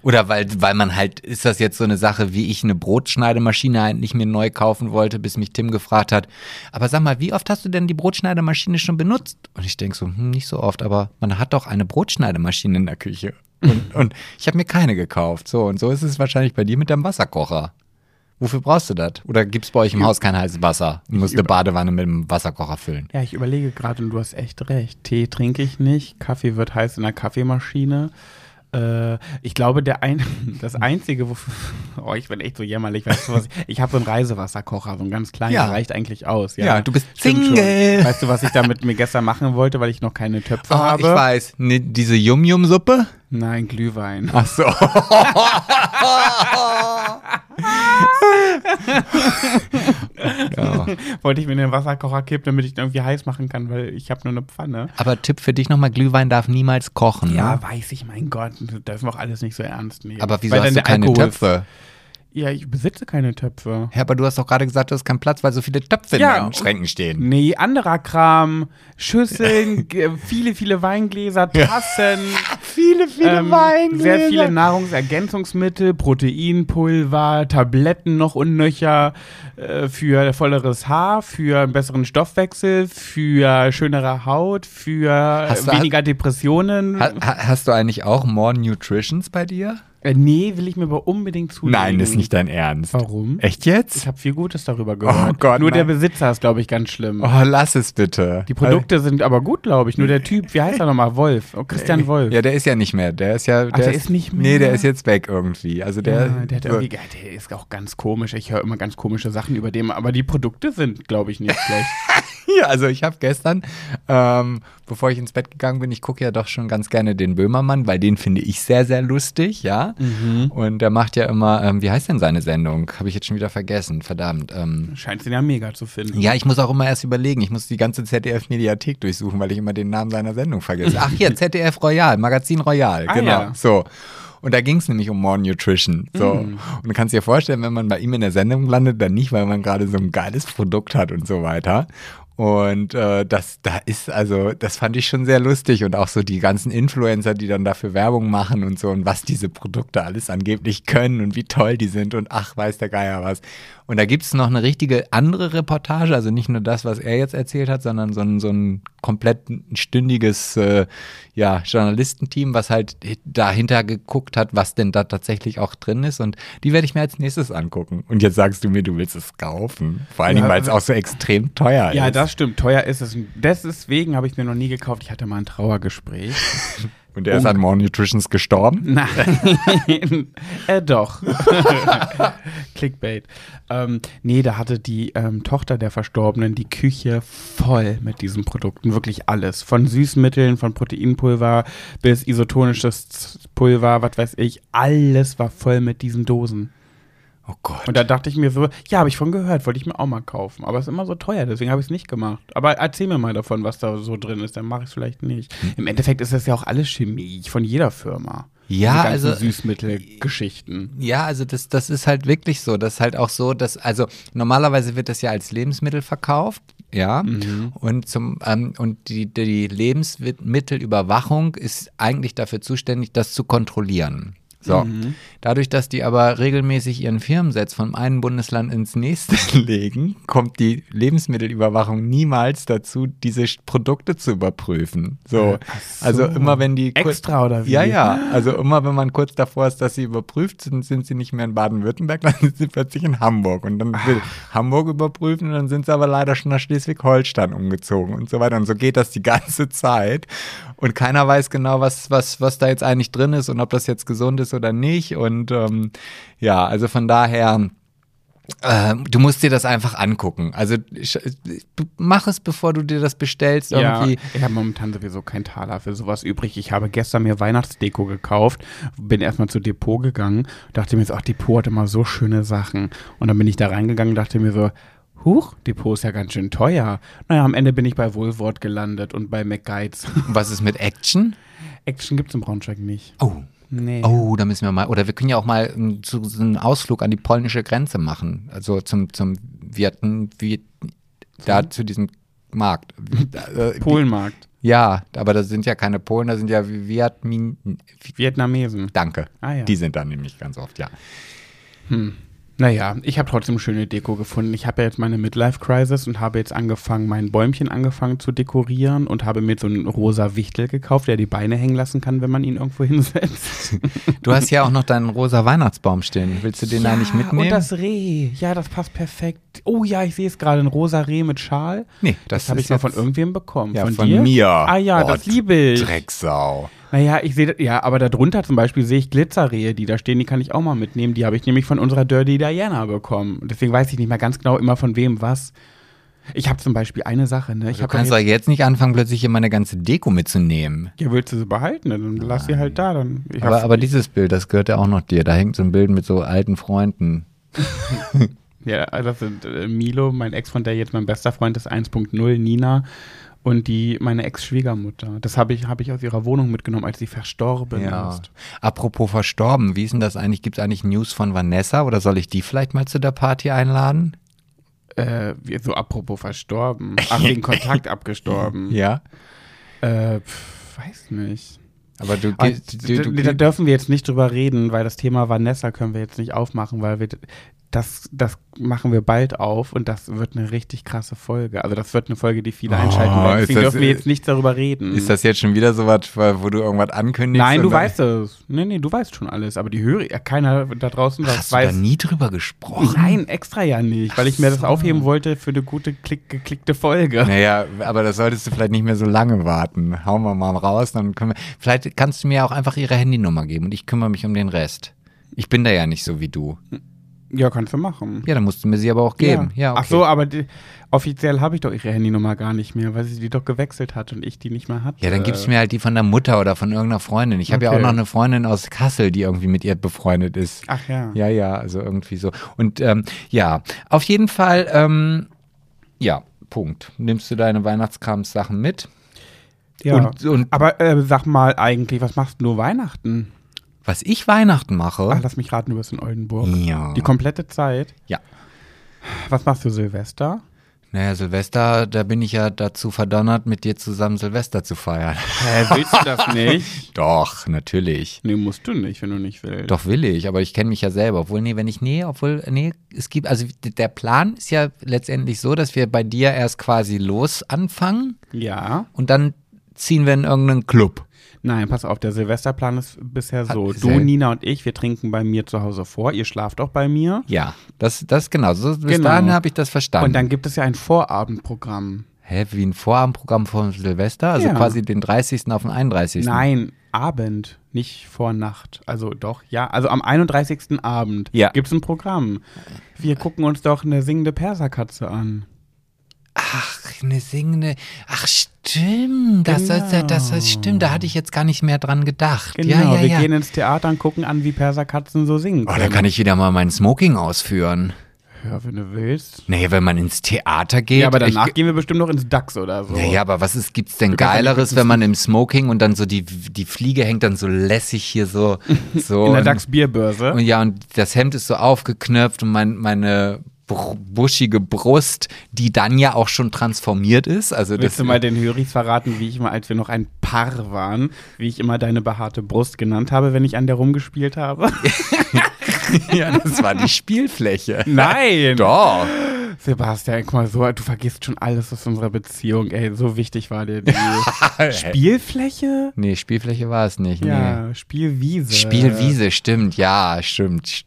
Oder weil man halt, ist das jetzt so eine Sache, wie ich eine Brotschneidemaschine eigentlich mir neu kaufen wollte, bis mich Tim gefragt hat, aber sag mal, wie oft hast du denn die Brotschneidemaschine schon benutzt? Und ich denke so, nicht so oft, aber man hat doch eine Brotschneidemaschine in der Küche. Und ich habe mir keine gekauft. So, und so ist es wahrscheinlich bei dir mit deinem Wasserkocher. Wofür brauchst du das? Oder gibt es bei euch im Haus kein heißes Wasser? Du musst eine Badewanne mit einem Wasserkocher füllen. Ja, ich überlege gerade und du hast echt recht. Tee trinke ich nicht, Kaffee wird heiß in der Kaffeemaschine. Ich glaube, das Einzige, wofür... Oh, ich bin echt so jämmerlich. Weißt du, ich habe so einen Reisewasserkocher, so einen ganz kleinen, der reicht eigentlich aus. Ja, du bist Single. Weißt du, was ich damit mir gestern machen wollte, weil ich noch keine Töpfe habe? Ich weiß. Ne, diese Yum-Yum-Suppe? Nein, Glühwein. Ach so. Ja. Wollte ich mir in den Wasserkocher kippen, damit ich ihn irgendwie heiß machen kann, weil ich habe nur eine Pfanne. Aber Tipp für dich nochmal, Glühwein darf niemals kochen. Ja, ne? Weiß ich, mein Gott, dürfen wir auch alles nicht so ernst nehmen. Aber wieso hast du keine Töpfe? Ja, ich besitze keine Töpfe. Ja, aber du hast doch gerade gesagt, du hast keinen Platz, weil so viele Töpfe in den Schränken stehen. Nee, anderer Kram, Schüsseln, viele, viele Weingläser, Tassen. Viele, viele Weingläser. Sehr viele Nahrungsergänzungsmittel, Proteinpulver, Tabletten noch und nöcher für volleres Haar, für einen besseren Stoffwechsel, für schönere Haut, für weniger Depressionen. Hast du eigentlich auch More Nutritions bei dir? Nee, will ich mir aber unbedingt zulegen. Nein, das ist nicht dein Ernst. Warum? Echt jetzt? Ich habe viel Gutes darüber gehört. Oh Gott, nur der Besitzer ist, glaube ich, ganz schlimm. Oh, lass es bitte. Die Produkte sind aber gut, glaube ich. Nur der Typ, wie heißt er nochmal? Wolf. Oh, Christian Wolf. Ja, der ist ja nicht mehr. Der ist nicht mehr? Nee, der ist jetzt weg irgendwie. Also der ist auch ganz komisch. Ich höre immer ganz komische Sachen über den. Aber die Produkte sind, glaube ich, nicht schlecht. Ja, also ich habe gestern, bevor ich ins Bett gegangen bin, ich gucke ja doch schon ganz gerne den Böhmermann, weil den finde ich sehr, sehr lustig, ja. Mhm. Und der macht ja immer, wie heißt denn seine Sendung? Habe ich jetzt schon wieder vergessen, verdammt. Scheint den ja mega zu finden. Ja, ich muss auch immer erst überlegen, ich muss die ganze ZDF-Mediathek durchsuchen, weil ich immer den Namen seiner Sendung vergesse. Ach hier, ZDF Royal, Magazin Royal, genau, ja. So. Und da ging es nämlich um More Nutrition. So. Mm. Und du kannst dir vorstellen, wenn man bei ihm in der Sendung landet, dann nicht, weil man gerade so ein geiles Produkt hat und so weiter. Und das fand ich schon sehr lustig. Und auch so die ganzen Influencer, die dann dafür Werbung machen und so, und was diese Produkte alles angeblich können und wie toll die sind und ach, weiß der Geier was. Und da gibt es noch eine richtige andere Reportage, also nicht nur das, was er jetzt erzählt hat, sondern so ein komplett stündiges Journalistenteam, was halt dahinter geguckt hat, was denn da tatsächlich auch drin ist. Und die werde ich mir als nächstes angucken. Und jetzt sagst du mir, du willst es kaufen. Vor allen Dingen, weil es auch so extrem teuer ist. Ja, das stimmt. Teuer ist es. Deswegen habe ich mir noch nie gekauft. Ich hatte mal ein Trauergespräch. Und er ist an More Nutritions gestorben? Nein, doch. Clickbait. Nee, da hatte die Tochter der Verstorbenen die Küche voll mit diesen Produkten. Wirklich alles. Von Süßmitteln, von Proteinpulver bis isotonisches Pulver, was weiß ich. Alles war voll mit diesen Dosen. Oh Gott. Und da dachte ich mir so, ja, habe ich von gehört, wollte ich mir auch mal kaufen. Aber es ist immer so teuer, deswegen habe ich es nicht gemacht. Aber erzähl mir mal davon, was da so drin ist, dann mache ich es vielleicht nicht. Im Endeffekt ist das ja auch alles Chemie von jeder Firma. Ja, also Süßmittelgeschichten. Ja, also das ist halt wirklich so. Das ist halt auch so, dass, also normalerweise wird das ja als Lebensmittel verkauft, ja. Mhm. Und die Lebensmittelüberwachung ist eigentlich dafür zuständig, das zu kontrollieren. So, dadurch, dass die aber regelmäßig ihren Firmensitz von einem Bundesland ins nächste legen, kommt die Lebensmittelüberwachung niemals dazu, diese Produkte zu überprüfen. So, also immer wenn die... Extra oder wie? Ja, also immer wenn man kurz davor ist, dass sie überprüft sind sie nicht mehr in Baden-Württemberg, dann sind sie plötzlich in Hamburg. Und dann will Hamburg überprüfen und dann sind sie aber leider schon nach Schleswig-Holstein umgezogen und so weiter. Und so geht das die ganze Zeit. Und keiner weiß genau, was da jetzt eigentlich drin ist und ob das jetzt gesund ist oder nicht. Und also von daher, du musst dir das einfach angucken. Also mach es, bevor du dir das bestellst. Irgendwie. Ja, ich habe momentan sowieso keinen Taler für sowas übrig. Ich habe gestern mir Weihnachtsdeko gekauft, bin erstmal zu Depot gegangen, dachte mir so, ach, Depot hat immer so schöne Sachen. Und dann bin ich da reingegangen und dachte mir so, huch, Depot ist ja ganz schön teuer. Naja, am Ende bin ich bei Wohlwort gelandet und bei McGuides. Was ist mit Action? Action gibt's in Braunschweig nicht. Oh. Nee. Oh, da müssen wir mal, oder wir können ja auch mal so einen Ausflug an die polnische Grenze machen. Also zum zu diesem Markt. Polenmarkt. Ja, aber da sind ja keine Polen, da sind ja Vietnamesen. Danke. Ah, ja. Die sind da nämlich ganz oft, ja. Hm. Naja, ich habe trotzdem schöne Deko gefunden. Ich habe ja jetzt meine Midlife-Crisis und habe jetzt angefangen, mein Bäumchen angefangen zu dekorieren und habe mir so einen rosa Wichtel gekauft, der die Beine hängen lassen kann, wenn man ihn irgendwo hinsetzt. Du hast ja auch noch deinen rosa Weihnachtsbaum stehen. Willst du den ja, eigentlich mitnehmen? Und das Reh. Ja, das passt perfekt. Oh ja, ich sehe es gerade. Ein rosa Reh mit Schal. Nee, das habe ich mal von irgendwem bekommen. Ja, von dir? Mir. Ah ja, oh, das liebe ich. Drecksau. Naja, ich sehe, ja, aber darunter zum Beispiel sehe ich Glitzerrehe, die da stehen, die kann ich auch mal mitnehmen. Die habe ich nämlich von unserer Dirty Diana bekommen. Deswegen weiß ich nicht mehr ganz genau immer von wem was. Ich habe zum Beispiel eine Sache, ne? Ich kannst doch jetzt nicht anfangen, plötzlich hier meine ganze Deko mitzunehmen. Ja, willst du sie behalten? Dann lass sie halt da. Dann. Aber dieses Bild, das gehört ja auch noch dir. Da hängt so ein Bild mit so alten Freunden. Ja, also das sind Milo, mein Ex-Freund, der jetzt mein bester Freund ist, 1.0, Nina. Und meine Ex-Schwiegermutter, das hab ich aus ihrer Wohnung mitgenommen, als sie verstorben ist. Apropos verstorben, wie ist denn das eigentlich? Gibt es eigentlich News von Vanessa oder soll ich die vielleicht mal zu der Party einladen? So apropos verstorben. Ach, wegen Kontakt abgestorben. Ja. Weiß nicht. Aber da dürfen wir jetzt nicht drüber reden, weil das Thema Vanessa können wir jetzt nicht aufmachen, weil wir das machen wir bald auf und das wird eine richtig krasse Folge. Also das wird eine Folge, die viele einschalten werden. Deswegen dürfen wir jetzt nicht darüber reden. Ist das jetzt schon wieder so was, wo du irgendwas ankündigst? Nein, du weißt es. Nee, du weißt schon alles. Aber die höre keiner da draußen weiß. Hast du da nie drüber gesprochen? Nein, extra ja nicht, weil ich mir das aufheben wollte für eine gute geklickte Folge. Naja, aber das solltest du vielleicht nicht mehr so lange warten. Hauen wir mal raus, dann können wir. Vielleicht kannst du mir auch einfach ihre Handynummer geben und ich kümmere mich um den Rest. Ich bin da ja nicht so wie du. Ja, kannst du machen. Ja, dann musst du mir sie aber auch geben. Ja. Ja, okay. Ach so, aber offiziell habe ich doch ihre Handynummer gar nicht mehr, weil sie die doch gewechselt hat und ich die nicht mehr hatte. Ja, dann gibst du mir halt die von der Mutter oder von irgendeiner Freundin. Ich habe ja auch noch eine Freundin aus Kassel, die irgendwie mit ihr befreundet ist. Ach ja. Ja, also irgendwie so. Und ja, auf jeden Fall, ja, Punkt. Nimmst du deine Weihnachtskrams-Sachen mit? Ja, aber sag mal eigentlich, was machst du Weihnachten? Was ich Weihnachten mache? Ach, lass mich raten, du bist in Oldenburg. Ja. Die komplette Zeit? Ja. Was machst du Silvester? Naja, Silvester, da bin ich ja dazu verdonnert, mit dir zusammen Silvester zu feiern. Willst du das nicht? Doch, natürlich. Nee, musst du nicht, wenn du nicht willst. Doch will ich, aber ich kenne mich ja selber. Also der Plan ist ja letztendlich so, dass wir bei dir erst quasi los anfangen. Ja. Und dann ziehen wir in irgendeinen Club. Nein, pass auf, der Silvesterplan ist bisher so. Du, Nina und ich, wir trinken bei mir zu Hause vor. Ihr schlaft auch bei mir. Ja, das genau. Bis dahin habe ich das verstanden. Und dann gibt es ja ein Vorabendprogramm. Hä, wie ein Vorabendprogramm von Silvester? Also quasi den 30. auf den 31. Nein, Abend, nicht vor Nacht. Also doch, ja. Also am 31. Abend gibt es ein Programm. Wir gucken uns doch eine singende Perserkatze an. Ach, eine singende. Ach, stimmt. Das stimmt. Da hatte ich jetzt gar nicht mehr dran gedacht. Genau, wir gehen ins Theater und gucken an, wie Perserkatzen so singen können. Oh, da kann ich wieder mal mein Smoking ausführen. Ja, wenn du willst. Naja, wenn man ins Theater geht. Ja, aber danach gehen wir bestimmt noch ins DAX oder so. Naja, aber was gibt's denn Geileres, wenn man im Smoking und dann so die Fliege hängt dann so lässig hier so in der DAX-Bierbörse. Und ja, und das Hemd ist so aufgeknöpft und meine buschige Brust, die dann ja auch schon transformiert ist. Also willst du mal den Höris verraten, wie ich mal, als wir noch ein Paar waren, wie ich immer deine behaarte Brust genannt habe, wenn ich an der rumgespielt habe? Ja, das war die Spielfläche. Nein! Doch! Sebastian, guck mal, so, du vergisst schon alles aus unserer Beziehung, ey, so wichtig war dir die Spielfläche? Nee, Spielfläche war es nicht, ja, nee. Spielwiese. Spielwiese, stimmt, ja, stimmt.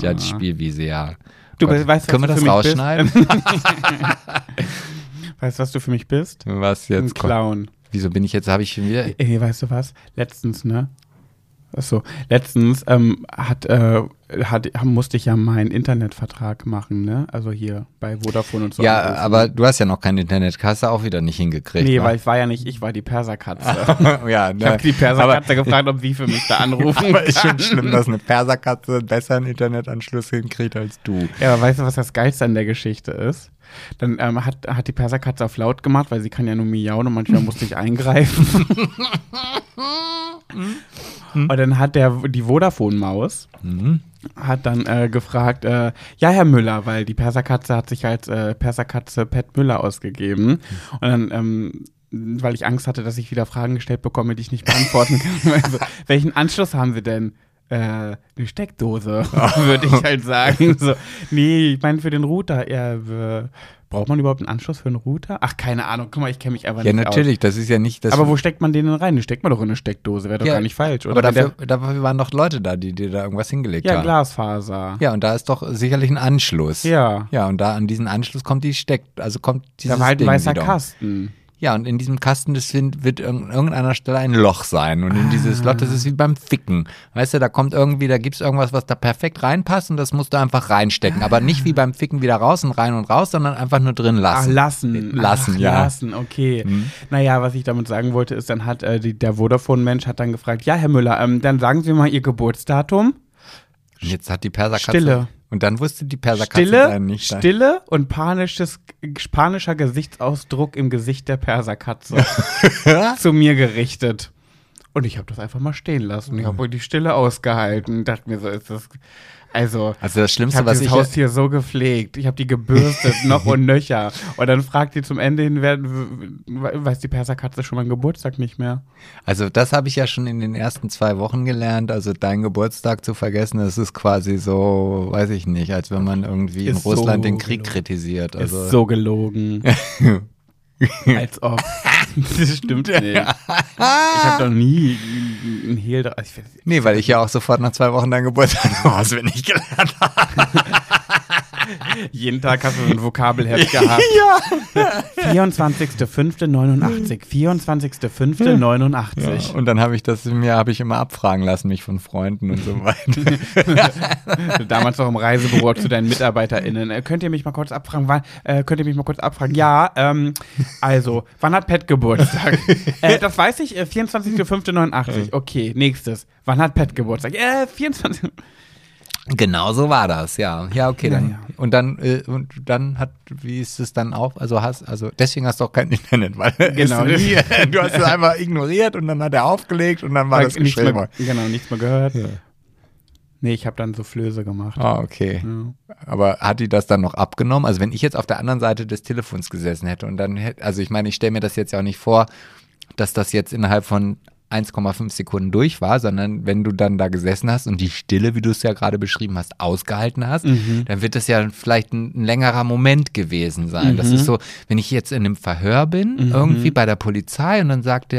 Ja, die Spielwiese, ja. Du weißt, können wir das rausschneiden? Weißt du, was du für mich bist? Was jetzt? Ein Clown. Wieso bin ich jetzt, habe ich schon wieder... Ey, weißt du was? Letztens musste ich ja meinen Internetvertrag machen, ne? Also hier bei Vodafone und so. Ja, anrufen. Aber du hast ja noch keine Internetkasse auch wieder nicht hingekriegt. Nee, weil ich war die Perserkatze. Ja, ne? Ich habe die Perserkatze gefragt, ob sie für mich da anrufen aber kann. Ist schon schlimm, dass eine Perserkatze besser einen Internetanschluss hinkriegt als du. Ja, aber weißt du, was das Geilste an der Geschichte ist? Dann hat die Perserkatze auf laut gemacht, weil sie kann ja nur miauen und manchmal musste ich eingreifen. Und dann hat die Vodafone-Maus hat dann gefragt, ja, Herr Müller, weil die Perserkatze hat sich als Perserkatze Pat Müller ausgegeben. Und dann, weil ich Angst hatte, dass ich wieder Fragen gestellt bekomme, die ich nicht beantworten kann. Also, welchen Anschluss haben Sie denn? eine Steckdose, würde ich halt sagen. So, nee, ich meine für den Router. Braucht man überhaupt einen Anschluss für einen Router? Ach, keine Ahnung. Guck mal, ich kenne mich einfach nicht aus. Ja, natürlich. Das ist ja nicht das. Aber wo steckt man den denn rein? Den steckt man doch in eine Steckdose. Wäre doch gar nicht falsch, oder? Aber dafür waren doch Leute da, die dir da irgendwas hingelegt haben. Ja, Glasfaser. Ja, und da ist doch sicherlich ein Anschluss. Ja. Ja, und da an diesen Anschluss kommt die Da war halt ein weißer Kasten. Ja, und in diesem Kasten wird an irgendeiner Stelle ein Loch sein. Und in dieses Loch, das ist wie beim Ficken. Weißt du, da kommt irgendwie, da gibt es irgendwas, was da perfekt reinpasst und das musst du einfach reinstecken. Aber nicht wie beim Ficken wieder raus und rein und raus, sondern einfach nur drin lassen. Lassen, okay. Mhm. Naja, was ich damit sagen wollte, ist, dann hat der Vodafone-Mensch hat dann gefragt, ja, Herr Müller, dann sagen Sie mal Ihr Geburtsdatum. Und jetzt hat die Perserkatze. Stille. Und dann wusste die Perserkatze nicht. Stille und spanischer Gesichtsausdruck im Gesicht der Perserkatze zu mir gerichtet. Und ich habe das einfach mal stehen lassen. Ich habe wohl die Stille ausgehalten. Ich dachte mir, so ist das. Also das Schlimmste, ich habe das Haustier so gepflegt. Ich habe die gebürstet, noch und nöcher. Und dann fragt die zum Ende hin, weiß die Perserkatze schon meinen Geburtstag nicht mehr. Also das habe ich ja schon in den ersten 2 Wochen gelernt. Also deinen Geburtstag zu vergessen, das ist quasi so, weiß ich nicht, als wenn man irgendwie in Russland den Krieg kritisiert. Also. Ist so gelogen. Als ob. Das stimmt nicht. Ich habe doch nie einen Hehl drauf. Nee, weil ich ja auch sofort nach 2 Wochen deinen Geburtstag auswendig gelernt habe. Jeden Tag hast du so ein Vokabelheft gehabt. Ja. 24.05.89. 24.05.89. Ja, und dann habe ich habe ich immer abfragen lassen, mich von Freunden und so weiter. Damals noch im Reisebüro zu deinen MitarbeiterInnen. Könnt ihr mich mal kurz abfragen? Ja, also, wann hat Pat Geburtstag? Das weiß ich, 24.05.89. Okay, nächstes. Wann hat Pat Geburtstag? 24. Genau so war das, ja. Ja, okay, dann. Ja. Und dann wie ist es dann auch? Also deswegen hast du auch kein Internet, weil genau, du hast es einfach ignoriert und dann hat er aufgelegt und dann war das Gespräch. Genau, nichts mehr gehört. Ja. Nee, ich habe dann so Flöße gemacht. Ah, okay. Ja. Aber hat die das dann noch abgenommen? Also wenn ich jetzt auf der anderen Seite des Telefons gesessen hätte und dann hätte, also ich meine, ich stelle mir das jetzt ja auch nicht vor, dass das jetzt innerhalb von 1,5 Sekunden durch war, sondern wenn du dann da gesessen hast und die Stille, wie du es ja gerade beschrieben hast, ausgehalten hast, dann wird das ja vielleicht ein längerer Moment gewesen sein. Das ist so, wenn ich jetzt in einem Verhör bin, irgendwie bei der Polizei und dann sagt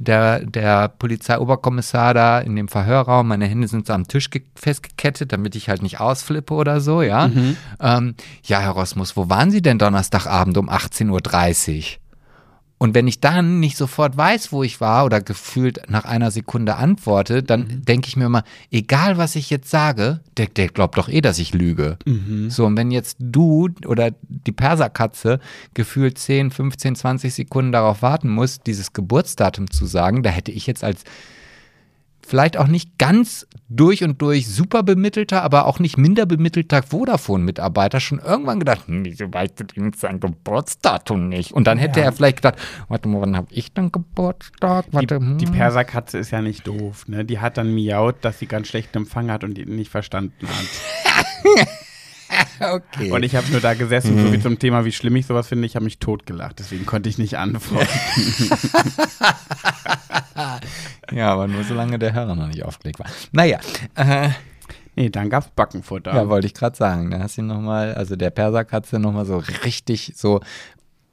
der Polizeioberkommissar da in dem Verhörraum, meine Hände sind so am Tisch festgekettet, damit ich halt nicht ausflippe oder so, ja. Ja, Herr Rosmus, wo waren Sie denn Donnerstagabend um 18.30 Uhr? Und wenn ich dann nicht sofort weiß, wo ich war oder gefühlt nach einer Sekunde antworte, dann denke ich mir immer, egal was ich jetzt sage, der glaubt doch eh, dass ich lüge. So, und wenn jetzt du oder die Perserkatze gefühlt 10, 15, 20 Sekunden darauf warten musst, dieses Geburtsdatum zu sagen, da hätte ich jetzt als vielleicht auch nicht ganz durch und durch super bemittelter, aber auch nicht minder bemittelter Vodafone-Mitarbeiter schon irgendwann gedacht, wieso weißt du denn sein Geburtsdatum nicht? Und dann hätte er vielleicht gedacht, warte mal, wann habe ich denn Geburtstag? Die Perserkatze ist ja nicht doof, ne? Die hat dann miaut, dass sie ganz schlechten Empfang hat und die nicht verstanden hat. Okay. Und ich habe nur da gesessen, so wie zum Thema, wie schlimm ich sowas finde, ich habe mich totgelacht, deswegen konnte ich nicht antworten. Ja, aber nur solange der Hörer noch nicht aufgelegt war. Naja. Nee, dann gab's Backenfutter. Ja, wollte ich gerade sagen. Da hast du nochmal, also der Perserkatze nochmal so richtig so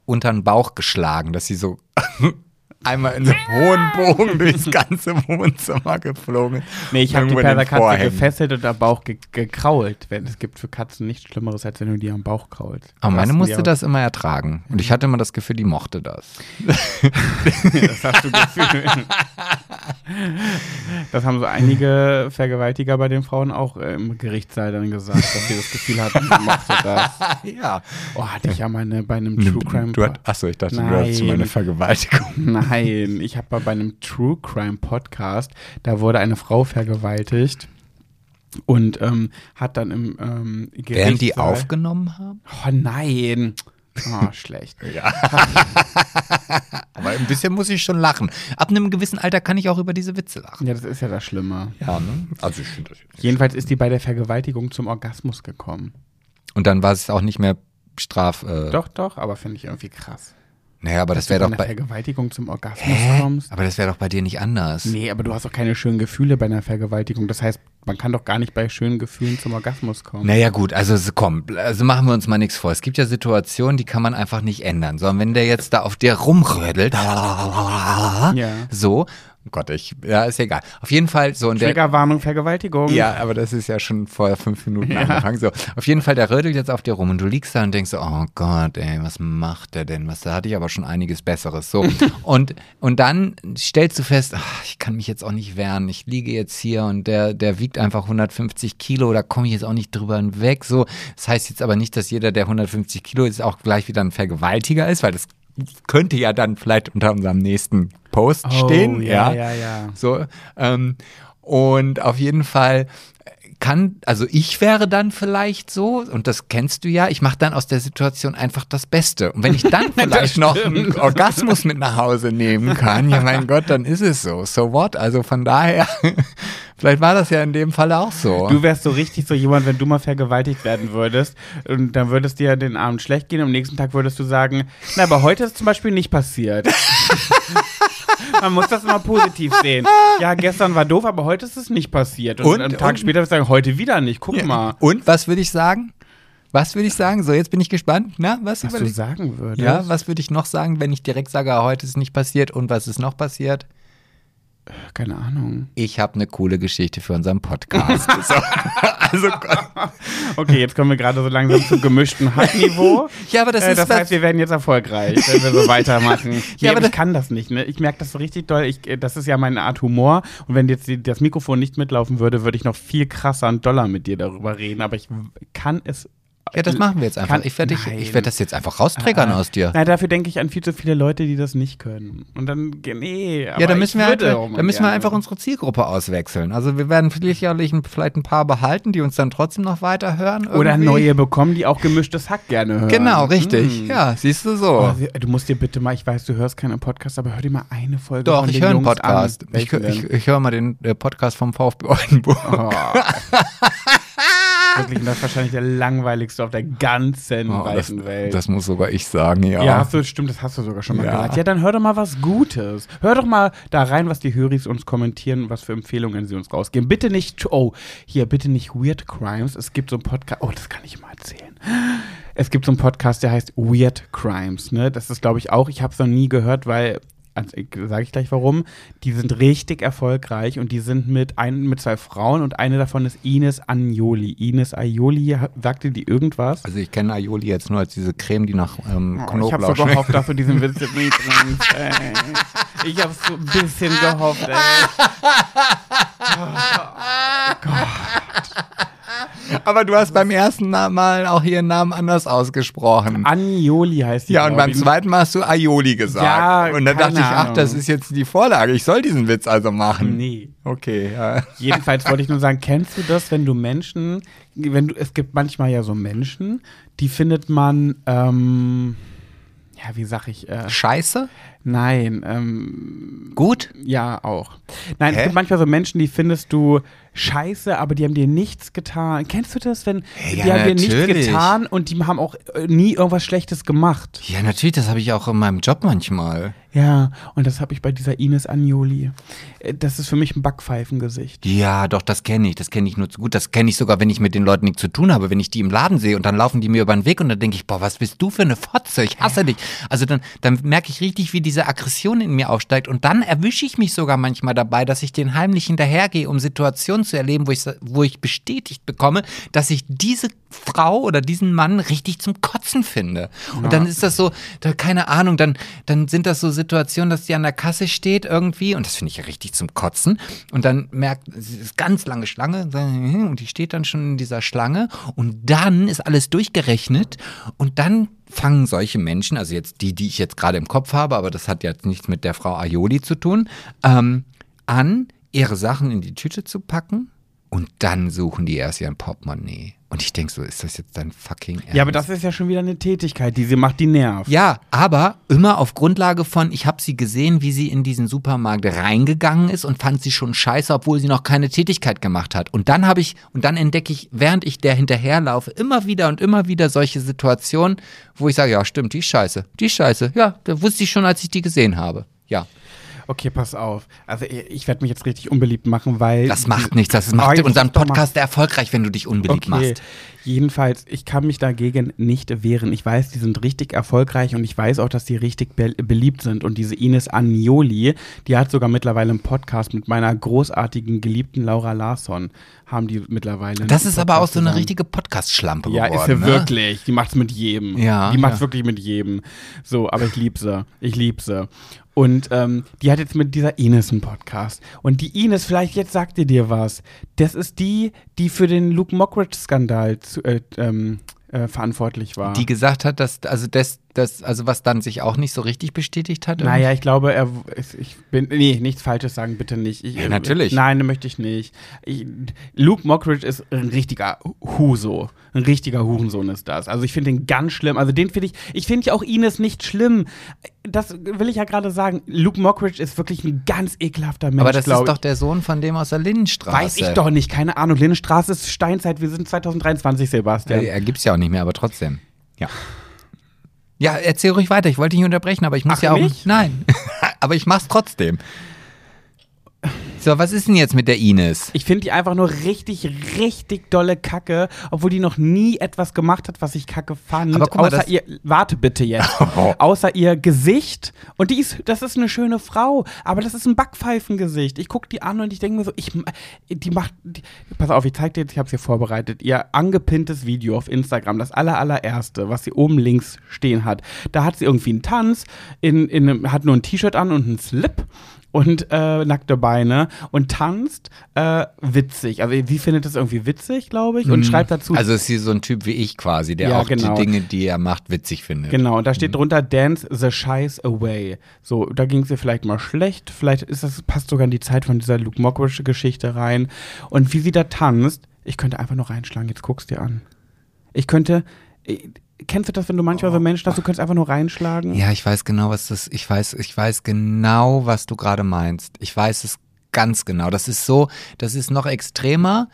unter den Bauch geschlagen, dass sie so einmal in so einem hohen Bogen durchs ganze Wohnzimmer geflogen ist. Nee, ich habe die Perserkatze gefesselt und am Bauch gekrault. Es gibt für Katzen nichts Schlimmeres, als wenn du die am Bauch kraulst. Aber meine musste das immer ertragen. Und ich hatte immer das Gefühl, die mochte das. Das hast du gefühlt. Das haben so einige Vergewaltiger bei den Frauen auch im Gerichtssaal dann gesagt, dass sie das Gefühl hatten, die mochte das. Ja. Oh, hatte ich ja meine bei einem True Crime. Achso, ich dachte, du hast meine Vergewaltigung. Nein, ich habe mal bei einem True Crime Podcast, da wurde eine Frau vergewaltigt und hat dann im Gerichtssaal. Während die aufgenommen haben? Oh nein. Oh, schlecht. Ja. Aber ein bisschen muss ich schon lachen. Ab einem gewissen Alter kann ich auch über diese Witze lachen. Ja, das ist ja das Schlimme. Ja, ne? Also ich finde das jetzt nicht. Jedenfalls ist die bei der Vergewaltigung zum Orgasmus gekommen. Und dann war es auch nicht mehr Doch, aber finde ich irgendwie krass. Naja, aber dass das wäre doch bei einer Vergewaltigung zum Orgasmus kommst. Aber das wäre doch bei dir nicht anders. Nee, aber du hast doch keine schönen Gefühle bei einer Vergewaltigung. Das heißt, man kann doch gar nicht bei schönen Gefühlen zum Orgasmus kommen. Naja gut, also komm, also machen wir uns mal nichts vor. Es gibt ja Situationen, die kann man einfach nicht ändern. Sondern wenn der jetzt da auf dir rumrödelt, so, oh Gott, ist egal. Auf jeden Fall so. Triggerwarnung, Vergewaltigung. Ja, aber das ist ja schon vor 5 Minuten angefangen. So, auf jeden Fall, der rödelt jetzt auf dir rum und du liegst da und denkst so, oh Gott, ey, was macht der denn? Da hatte ich aber schon einiges Besseres. So. und dann stellst du fest, ach, ich kann mich jetzt auch nicht wehren. Ich liege jetzt hier und der wiegt einfach 150 Kilo, da komme ich jetzt auch nicht drüber hinweg. So. Das heißt jetzt aber nicht, dass jeder, der 150 Kilo ist, auch gleich wieder ein Vergewaltiger ist, weil das könnte ja dann vielleicht unter unserem nächsten Post stehen. Ja. So, und auf jeden Fall ich wäre dann vielleicht so, und das kennst du ja, ich mache dann aus der Situation einfach das Beste. Und wenn ich dann vielleicht noch einen Orgasmus mit nach Hause nehmen kann, ja mein Gott, dann ist es so. So what? Also von daher, vielleicht war das ja in dem Fall auch so. Du wärst so richtig so jemand, wenn du mal vergewaltigt werden würdest, und dann würdest dir den Abend schlecht gehen, am nächsten Tag würdest du sagen, na, aber heute ist zum Beispiel nicht passiert. Man muss das immer positiv sehen. Ja, gestern war doof, aber heute ist es nicht passiert. Und einen Tag später würde ich sagen, heute wieder nicht, guck mal. Und was würde ich sagen? So, jetzt bin ich gespannt. Na, was du sagen würdest? Ja, was würde ich noch sagen, wenn ich direkt sage, heute ist nicht passiert und was ist noch passiert? Keine Ahnung. Ich habe eine coole Geschichte für unseren Podcast. Okay, jetzt kommen wir gerade so langsam zum gemischten Hackniveau. Ja, aber das heißt, wir werden jetzt erfolgreich, wenn wir so weitermachen. Aber ich kann das nicht, ne? Ich merke das so richtig doll. Das ist ja meine Art Humor. Und wenn jetzt das Mikrofon nicht mitlaufen würde, würde ich noch viel krasser und doller mit dir darüber reden. Aber ich kann es. Ja, das machen wir jetzt einfach. Ich werde das jetzt einfach raustriggern aus dir. Nein, dafür denke ich an viel zu viele Leute, die das nicht können. Und dann, aber ja, da müssen wir einfach unsere Zielgruppe auswechseln. Also wir werden vielleicht ein paar behalten, die uns dann trotzdem noch weiterhören. Irgendwie. Oder neue bekommen, die auch Gemischtes Hack gerne hören. Genau, richtig. Ja, siehst du so. Oh, du musst dir bitte mal, ich weiß, du hörst keinen Podcast, aber hör dir mal eine Folge von den Jungs an. Doch, ich höre einen Podcast. Ich höre mal den Podcast vom VfB Oldenburg. Oh. Wirklich, das ist wahrscheinlich der langweiligste auf der ganzen weiten Welt. Das muss sogar ich sagen, ja. Ja, stimmt, das hast du sogar schon mal gesagt. Ja, dann hör doch mal was Gutes. Hör doch mal da rein, was die Höris uns kommentieren und was für Empfehlungen sie uns rausgeben. Bitte nicht Weird Crimes. Es gibt so einen Podcast, das kann ich mal erzählen. Es gibt so einen Podcast, der heißt Weird Crimes, ne? Das ist, glaube ich, auch, ich habe es noch nie gehört, weil, sage ich gleich warum, die sind richtig erfolgreich und die sind mit 2 Frauen und eine davon ist Ines Anioli. Ines Aioli, sagte die irgendwas? Also ich kenne Aioli jetzt nur als diese Creme, die nach Knoblauch schmeckt. Ich habe so gehofft, dass du diesen Witz jetzt nicht bringst. Ich habe so ein bisschen gehofft, Oh Gott. Aber du hast beim ersten Mal auch ihren Namen anders ausgesprochen. Anioli heißt die. Ja, und beim zweiten Mal hast du Aioli gesagt. Ja, und dann dachte ich, ach, das ist jetzt die Vorlage. Ich soll diesen Witz also machen. Nee. Okay. Ja. Jedenfalls wollte ich nur sagen, kennst du das, es gibt manchmal ja so Menschen, die findet man, wie sag ich? Scheiße? Nein. Gut? Ja, auch. Nein, es gibt manchmal so Menschen, die findest du scheiße, aber die haben dir nichts getan. Kennst du das, wenn die haben dir nichts getan und die haben auch nie irgendwas Schlechtes gemacht? Ja, natürlich, das habe ich auch in meinem Job manchmal. Ja, und das habe ich bei dieser Ines Anioli. Das ist für mich ein Backpfeifengesicht. Ja, doch, das kenne ich nur zu gut. Das kenne ich sogar, wenn ich mit den Leuten nichts zu tun habe, wenn ich die im Laden sehe und dann laufen die mir über den Weg und dann denke ich, boah, was bist du für eine Fotze, ich hasse dich. Also dann merke ich richtig, wie diese Aggression in mir aufsteigt und dann erwische ich mich sogar manchmal dabei, dass ich den heimlich hinterhergehe, um Situationen zu erleben, wo ich bestätigt bekomme, dass ich diese Frau oder diesen Mann richtig zum Kotzen finde. Und dann ist das so, keine Ahnung, dann sind das so Situationen, dass die an der Kasse steht irgendwie und das finde ich ja richtig zum Kotzen und dann merkt, es ist ganz lange Schlange und die steht dann schon in dieser Schlange und dann ist alles durchgerechnet und dann fangen solche Menschen, also jetzt die ich jetzt gerade im Kopf habe, aber das hat jetzt nichts mit der Frau Aioli zu tun, an, ihre Sachen in die Tüte zu packen und dann suchen die erst ihren Portemonnaie. Und ich denke so, ist das jetzt dein fucking Ernst? Ja, aber das ist ja schon wieder eine Tätigkeit, die sie macht, die nervt. Ja, aber immer auf Grundlage von, ich habe sie gesehen, wie sie in diesen Supermarkt reingegangen ist und fand sie schon scheiße, obwohl sie noch keine Tätigkeit gemacht hat. Und dann habe ich, und dann entdecke ich, während ich der hinterherlaufe, immer wieder solche Situationen, wo ich sage, ja stimmt, die ist scheiße, ja, da wusste ich schon, als ich die gesehen habe, ja. Okay, pass auf. Also ich werde mich jetzt richtig unbeliebt machen, weil... Das macht nichts, das macht unseren Podcast erfolgreich, wenn du dich unbeliebt machst. Jedenfalls, ich kann mich dagegen nicht wehren. Ich weiß, die sind richtig erfolgreich und ich weiß auch, dass die richtig beliebt sind. Und diese Ines Anioli, die hat sogar mittlerweile einen Podcast mit meiner großartigen Geliebten Laura Larsson. Haben die mittlerweile... Das ist aber auch so eine richtige Podcast-Schlampe geworden. Ja, ist sie wirklich. Die macht's mit jedem. Ja, die macht's wirklich mit jedem. So, aber ich lieb sie. Und die hat jetzt mit dieser Ines einen Podcast. Und die Ines, vielleicht jetzt sagt ihr dir was. Das ist die, die für den Luke Mockridge-Skandal verantwortlich war. Die gesagt hat, dass, also was dann sich auch nicht so richtig bestätigt hat. Irgendwie. Naja, ich glaube, nee, nichts Falsches sagen, bitte nicht. Ja, natürlich. Nein, möchte ich nicht. Luke Mockridge ist ein richtiger Huso. Ein richtiger Hurensohn ist das. Also ich finde den ganz schlimm. Also den finde ich, ich finde auch Ines nicht schlimm. Das will ich ja gerade sagen. Luke Mockridge ist wirklich ein ganz ekelhafter Mensch, aber das ist doch der Sohn von dem aus der Lindenstraße. Weiß ich doch nicht, keine Ahnung. Lindenstraße ist Steinzeit, wir sind 2023, Sebastian. Er gibt's ja auch nicht mehr, aber trotzdem. Ja. Ja, erzähl ruhig weiter. Ich wollte dich unterbrechen, aber ich muss Nein. Aber ich mach's trotzdem. So, was ist denn jetzt mit der Ines? Ich finde die einfach nur richtig, richtig dolle Kacke, obwohl die noch nie etwas gemacht hat, was ich kacke fand. Aber guck mal, außer ihr Gesicht. Und die ist, das ist eine schöne Frau, aber das ist ein Backpfeifengesicht. Ich gucke die an und ich denke mir so, pass auf, ich zeig dir jetzt, ich hab's hier vorbereitet, ihr angepinntes Video auf Instagram, das allererste, was sie oben links stehen hat. Da hat sie irgendwie einen Tanz, hat nur ein T-Shirt an und einen Slip. Und nackte Beine und tanzt witzig. Also sie findet das irgendwie witzig, glaube ich, und schreibt dazu. Also ist sie so ein Typ wie ich quasi, der die Dinge, die er macht, witzig findet. Genau, und da steht drunter, dance the scheiß away. So, da ging es ihr vielleicht mal schlecht. Vielleicht ist das, passt sogar in die Zeit von dieser Luke Mockridge-Geschichte rein. Und wie sie da tanzt, ich könnte einfach nur reinschlagen, jetzt guck's dir an. Kennst du das, wenn du manchmal so Menschen hast, du könntest einfach nur reinschlagen? Ja, ich weiß genau, ich weiß genau, was du gerade meinst. Ich weiß es ganz genau. Das ist so, das ist noch extremer.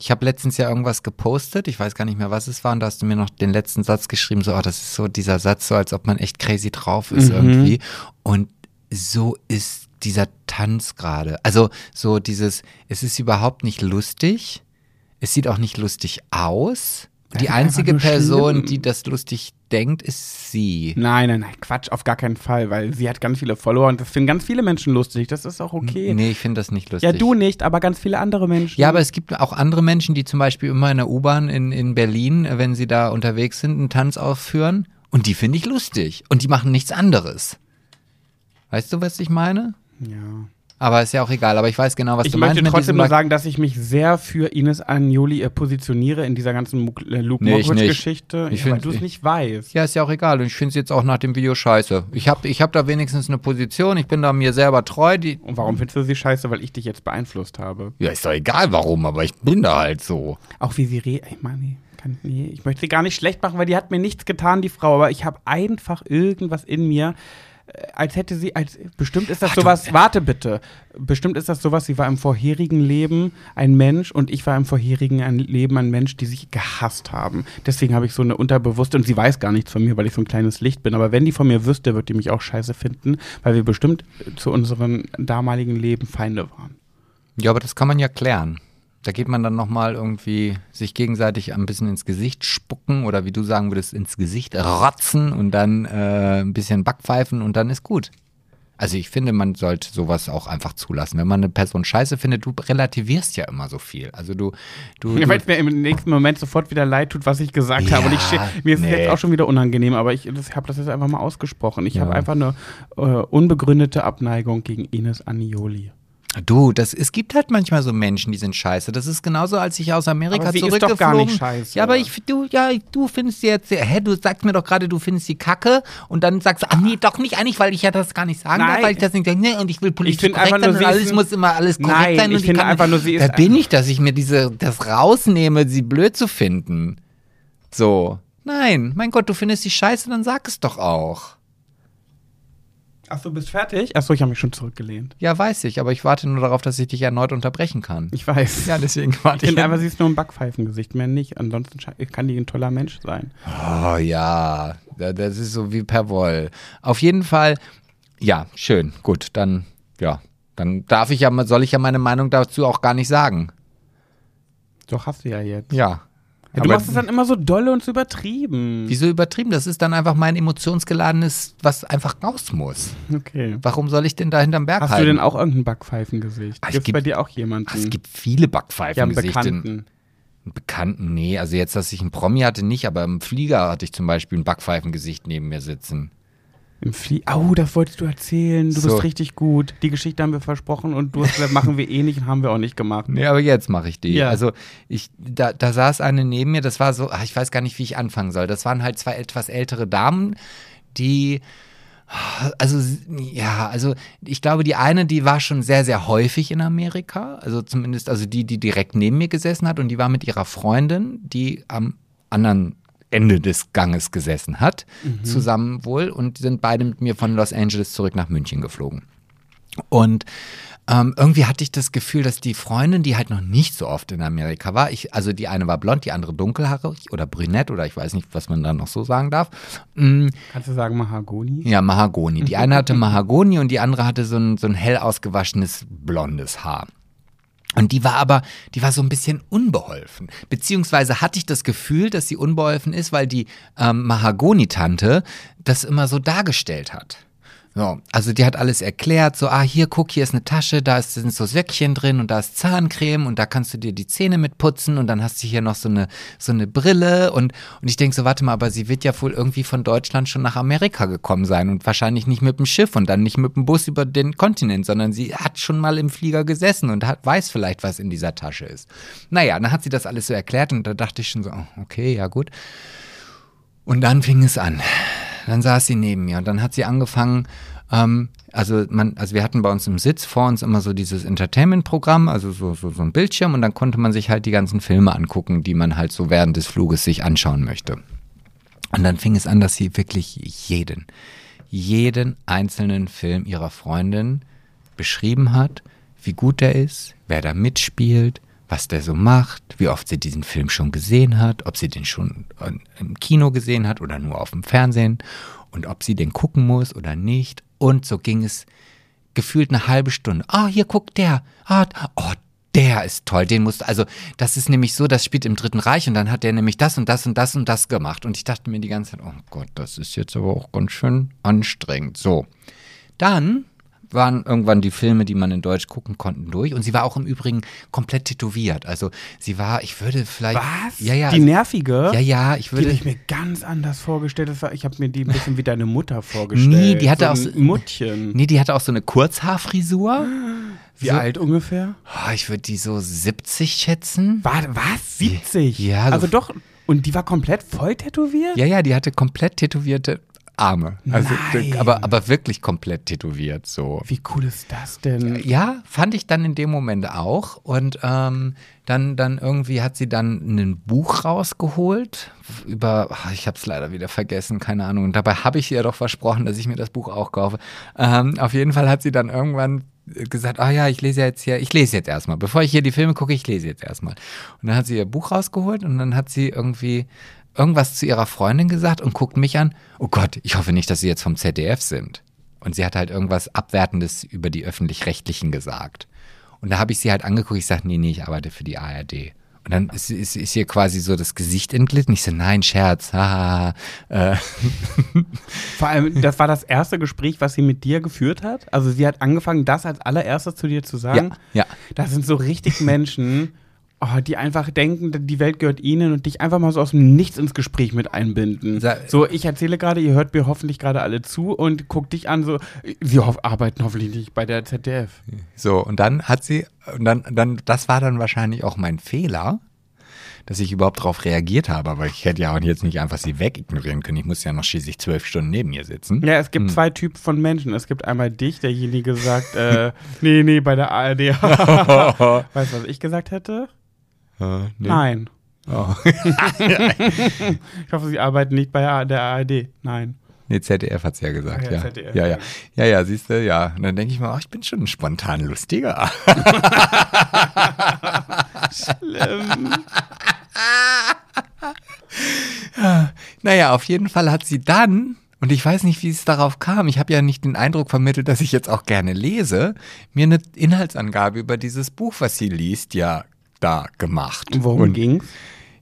Ich habe letztens ja irgendwas gepostet, ich weiß gar nicht mehr, was es war, und da hast du mir noch den letzten Satz geschrieben, so, das ist so dieser Satz, so als ob man echt crazy drauf ist irgendwie. Und so ist dieser Tanz gerade. Also so dieses, es ist überhaupt nicht lustig, es sieht auch nicht lustig aus. Die einzige Person, die das lustig denkt, ist sie. Nein, Quatsch, auf gar keinen Fall, weil sie hat ganz viele Follower und das finden ganz viele Menschen lustig, das ist auch okay. Nee, ich finde das nicht lustig. Ja, du nicht, aber ganz viele andere Menschen. Ja, aber es gibt auch andere Menschen, die zum Beispiel immer in der U-Bahn in Berlin, wenn sie da unterwegs sind, einen Tanz aufführen und die finde ich lustig und die machen nichts anderes. Weißt du, was ich meine? Ja. Aber ist ja auch egal, aber ich weiß genau, was du meinst. Ich möchte trotzdem nur sagen, dass ich mich sehr für Ines Anioli positioniere in dieser ganzen Luke Mockridge-Geschichte, weil du es nicht weißt. Ja, ist ja auch egal und ich finde es jetzt auch nach dem Video scheiße. Ich hab da wenigstens eine Position, ich bin da mir selber treu. Und warum findest du sie scheiße? Weil ich dich jetzt beeinflusst habe. Ja, ist doch egal warum, aber ich bin da halt so. Auch wie sie redet, ich meine... Nee, ich möchte sie gar nicht schlecht machen, weil die hat mir nichts getan, die Frau, aber ich habe einfach irgendwas in mir... Bestimmt ist das sowas, warte bitte, bestimmt ist das sowas, sie war im vorherigen Leben ein Mensch und ich war im vorherigen Leben ein Mensch, die sich gehasst haben. Deswegen habe ich so eine unterbewusste, und sie weiß gar nichts von mir, weil ich so ein kleines Licht bin, aber wenn die von mir wüsste, würde die mich auch scheiße finden, weil wir bestimmt zu unserem damaligen Leben Feinde waren. Ja, aber das kann man ja klären. Da geht man dann nochmal irgendwie sich gegenseitig ein bisschen ins Gesicht spucken oder wie du sagen würdest, ins Gesicht rotzen und dann ein bisschen backpfeifen und dann ist gut. Also ich finde, man sollte sowas auch einfach zulassen. Wenn man eine Person scheiße findet, du relativierst ja immer so viel. Also du weil es mir im nächsten Moment sofort wieder leid tut, was ich gesagt habe. Und mir ist es jetzt auch schon wieder unangenehm, aber ich habe das jetzt einfach mal ausgesprochen. Ich habe einfach eine unbegründete Abneigung gegen Ines Anioli. Du, es gibt halt manchmal so Menschen, die sind scheiße. Das ist genauso, als ich aus Amerika zurückgeflogen. Ist doch gar nicht scheiße. Ja, aber du findest sie jetzt, du sagst mir doch gerade, du findest sie kacke und dann sagst du, ach nee, doch nicht eigentlich, weil ich ja das gar nicht sagen darf, weil ich das nicht sage, nee, und ich will politisch korrekt sein und alles muss immer alles korrekt sein. Und ich finde einfach nur, sie ist. Da bin ich, dass ich mir das rausnehme, sie blöd zu finden. So. Nein, mein Gott, du findest sie scheiße, dann sag es doch auch. Ach, du bist fertig? Ach so, ich habe mich schon zurückgelehnt. Ja, weiß ich, aber ich warte nur darauf, dass ich dich erneut unterbrechen kann. Ich weiß. Ja, deswegen warte ich. Aber sie ist nur ein Backpfeifengesicht, mehr nicht. Ansonsten kann die ein toller Mensch sein. Oh ja, das ist so wie per Woll. Auf jeden Fall, ja, schön, gut, dann, ja, dann soll ich ja meine Meinung dazu auch gar nicht sagen. Doch, hast du ja jetzt. Ja. Ja, du machst es dann immer so dolle und so übertrieben. Wieso übertrieben? Das ist dann einfach mein emotionsgeladenes, was einfach raus muss. Okay. Warum soll ich denn da hinterm Berg halten? Hast du denn auch irgendein Backpfeifengesicht? Gibt es bei dir auch jemanden? Es gibt viele Backpfeifengesichter. Ja, einen Bekannten, nee. Also jetzt, dass ich einen Promi hatte, nicht. Aber im Flieger hatte ich zum Beispiel ein Backpfeifengesicht neben mir sitzen. Oh, das wolltest du erzählen. Du bist richtig gut. Die Geschichte haben wir versprochen und du hast gesagt, machen wir eh nicht und haben wir auch nicht gemacht. Nee, aber jetzt mache ich die. Ja. Also da saß eine neben mir, das war so, ich weiß gar nicht, wie ich anfangen soll. Das waren halt zwei etwas ältere Damen, die, also ich glaube, die eine, die war schon sehr, sehr häufig in Amerika. Also zumindest, die direkt neben mir gesessen hat und die war mit ihrer Freundin, die am anderen Ende des Ganges gesessen hat, zusammen wohl, und sind beide mit mir von Los Angeles zurück nach München geflogen. Und irgendwie hatte ich das Gefühl, dass die Freundin, die halt noch nicht so oft in Amerika war, die eine war blond, die andere dunkelhaarig oder brünett oder ich weiß nicht, was man da noch so sagen darf. Kannst du sagen Mahagoni? Ja, Mahagoni. Die eine hatte Mahagoni und die andere hatte so ein hell ausgewaschenes blondes Haar. Und die war so ein bisschen unbeholfen. Beziehungsweise hatte ich das Gefühl, dass sie unbeholfen ist, weil die Mahagoni-Tante das immer so dargestellt hat. So, also die hat alles erklärt, so, hier, guck, hier ist eine Tasche, da sind so Söckchen drin und da ist Zahncreme und da kannst du dir die Zähne mit putzen und dann hast du hier noch so eine Brille und ich denke so, warte mal, aber sie wird ja wohl irgendwie von Deutschland schon nach Amerika gekommen sein und wahrscheinlich nicht mit dem Schiff und dann nicht mit dem Bus über den Kontinent, sondern sie hat schon mal im Flieger gesessen und weiß vielleicht, was in dieser Tasche ist. Naja, dann hat sie das alles so erklärt und da dachte ich schon so, okay, ja gut. Und dann fing es an. Dann saß sie neben mir und dann hat sie angefangen, wir hatten bei uns im Sitz vor uns immer so dieses Entertainment-Programm, also so ein Bildschirm und dann konnte man sich halt die ganzen Filme angucken, die man halt so während des Fluges sich anschauen möchte. Und dann fing es an, dass sie wirklich jeden einzelnen Film ihrer Freundin beschrieben hat, wie gut der ist, wer da mitspielt, was der so macht, wie oft sie diesen Film schon gesehen hat, ob sie den schon im Kino gesehen hat oder nur auf dem Fernsehen und ob sie den gucken muss oder nicht. Und so ging es gefühlt eine halbe Stunde. Hier guckt der. Der ist toll, den musst du, also das ist nämlich so, das spielt im Dritten Reich und dann hat der nämlich das und das und das und das gemacht. Und ich dachte mir die ganze Zeit, oh Gott, das ist jetzt aber auch ganz schön anstrengend. So, dann waren irgendwann die Filme, die man in Deutsch gucken konnten, durch. Und sie war auch im Übrigen komplett tätowiert. Also sie war, ich würde vielleicht... Was? Ja, die Nervige? Ja, ich würde... Die habe ich mir ganz anders vorgestellt. Ich habe mir die ein bisschen wie deine Mutter vorgestellt. Nee, die hatte auch so eine Kurzhaarfrisur. Wie alt ungefähr? Ich würde die so 70 schätzen. Was? 70? Ja. So also doch, und die war komplett voll tätowiert? Ja, die hatte komplett tätowierte... Arme. Also, aber wirklich komplett tätowiert. So. Wie cool ist das denn? Ja, fand ich dann in dem Moment auch. Und dann irgendwie hat sie dann ein Buch rausgeholt über, ich habe es leider wieder vergessen, keine Ahnung. Und dabei habe ich ihr doch versprochen, dass ich mir das Buch auch kaufe. Auf jeden Fall hat sie dann irgendwann gesagt, ich lese jetzt erstmal. Und dann hat sie ihr Buch rausgeholt und dann hat sie irgendwie irgendwas zu ihrer Freundin gesagt und guckt mich an, oh Gott, ich hoffe nicht, dass sie jetzt vom ZDF sind. Und sie hat halt irgendwas Abwertendes über die Öffentlich-Rechtlichen gesagt. Und da habe ich sie halt angeguckt, ich sage, nee, ich arbeite für die ARD. Und dann ist ihr quasi so das Gesicht entglitten. Ich so, nein, Scherz. Vor allem, das war das erste Gespräch, was sie mit dir geführt hat? Also sie hat angefangen, das als allererstes zu dir zu sagen? Ja. Das sind so richtig Menschen... Oh, die einfach denken, die Welt gehört ihnen und dich einfach mal so aus dem Nichts ins Gespräch mit einbinden. So, ich erzähle gerade, ihr hört mir hoffentlich gerade alle zu und guckt dich an, so, wir arbeiten hoffentlich nicht bei der ZDF. So, und dann hat sie, das war dann wahrscheinlich auch mein Fehler, dass ich überhaupt darauf reagiert habe, aber ich hätte ja auch jetzt nicht einfach sie wegignorieren können. Ich muss ja noch schließlich 12 Stunden neben ihr sitzen. Ja, es gibt zwei Typen von Menschen. Es gibt einmal dich, derjenige sagt, nee, bei der ARD. Weißt du, was ich gesagt hätte? Nee. Nein. Oh. Ich hoffe, Sie arbeiten nicht bei der ARD. Nein. Nee, ZDF hat es ja gesagt. Ja, ja. ZDF. Ja, siehst du, ja. Und dann denke ich mal, ich bin schon ein spontan Lustiger. Schlimm. Naja, auf jeden Fall hat sie dann, und ich weiß nicht, wie es darauf kam, ich habe ja nicht den Eindruck vermittelt, dass ich jetzt auch gerne lese, mir eine Inhaltsangabe über dieses Buch, was sie liest, ja da gemacht. Worum ging's?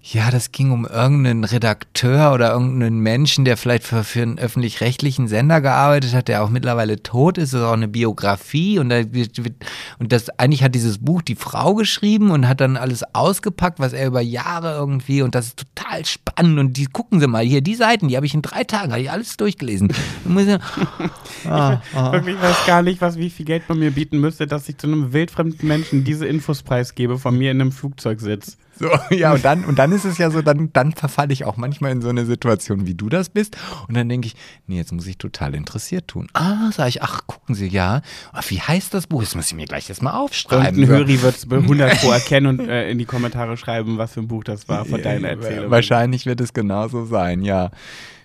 Ja, das ging um irgendeinen Redakteur oder irgendeinen Menschen, der vielleicht für einen öffentlich-rechtlichen Sender gearbeitet hat, der auch mittlerweile tot ist. Das ist auch eine Biografie. Und das eigentlich hat dieses Buch die Frau geschrieben und hat dann alles ausgepackt, was er über Jahre irgendwie, und das ist total spannend. Und die gucken Sie mal, hier die Seiten, die habe ich in 3 Tagen, habe ich alles durchgelesen. Ich weiß gar nicht, wie viel Geld man mir bieten müsste, dass ich zu einem wildfremden Menschen diese Infos preisgebe, von mir in einem Flugzeug sitze. So, ja, und dann ist es ja so, dann verfalle ich auch manchmal in so eine Situation, wie du das bist. Und dann denke ich, nee, jetzt muss ich total interessiert tun. Ah, sage ich, ach, gucken Sie, ja. Wie heißt das Buch? Das muss ich mir gleich jetzt mal aufschreiben. Ein Höri wird es 100% erkennen und in die Kommentare schreiben, was für ein Buch das war von deiner Erzählung. Wahrscheinlich wird es genauso sein, ja.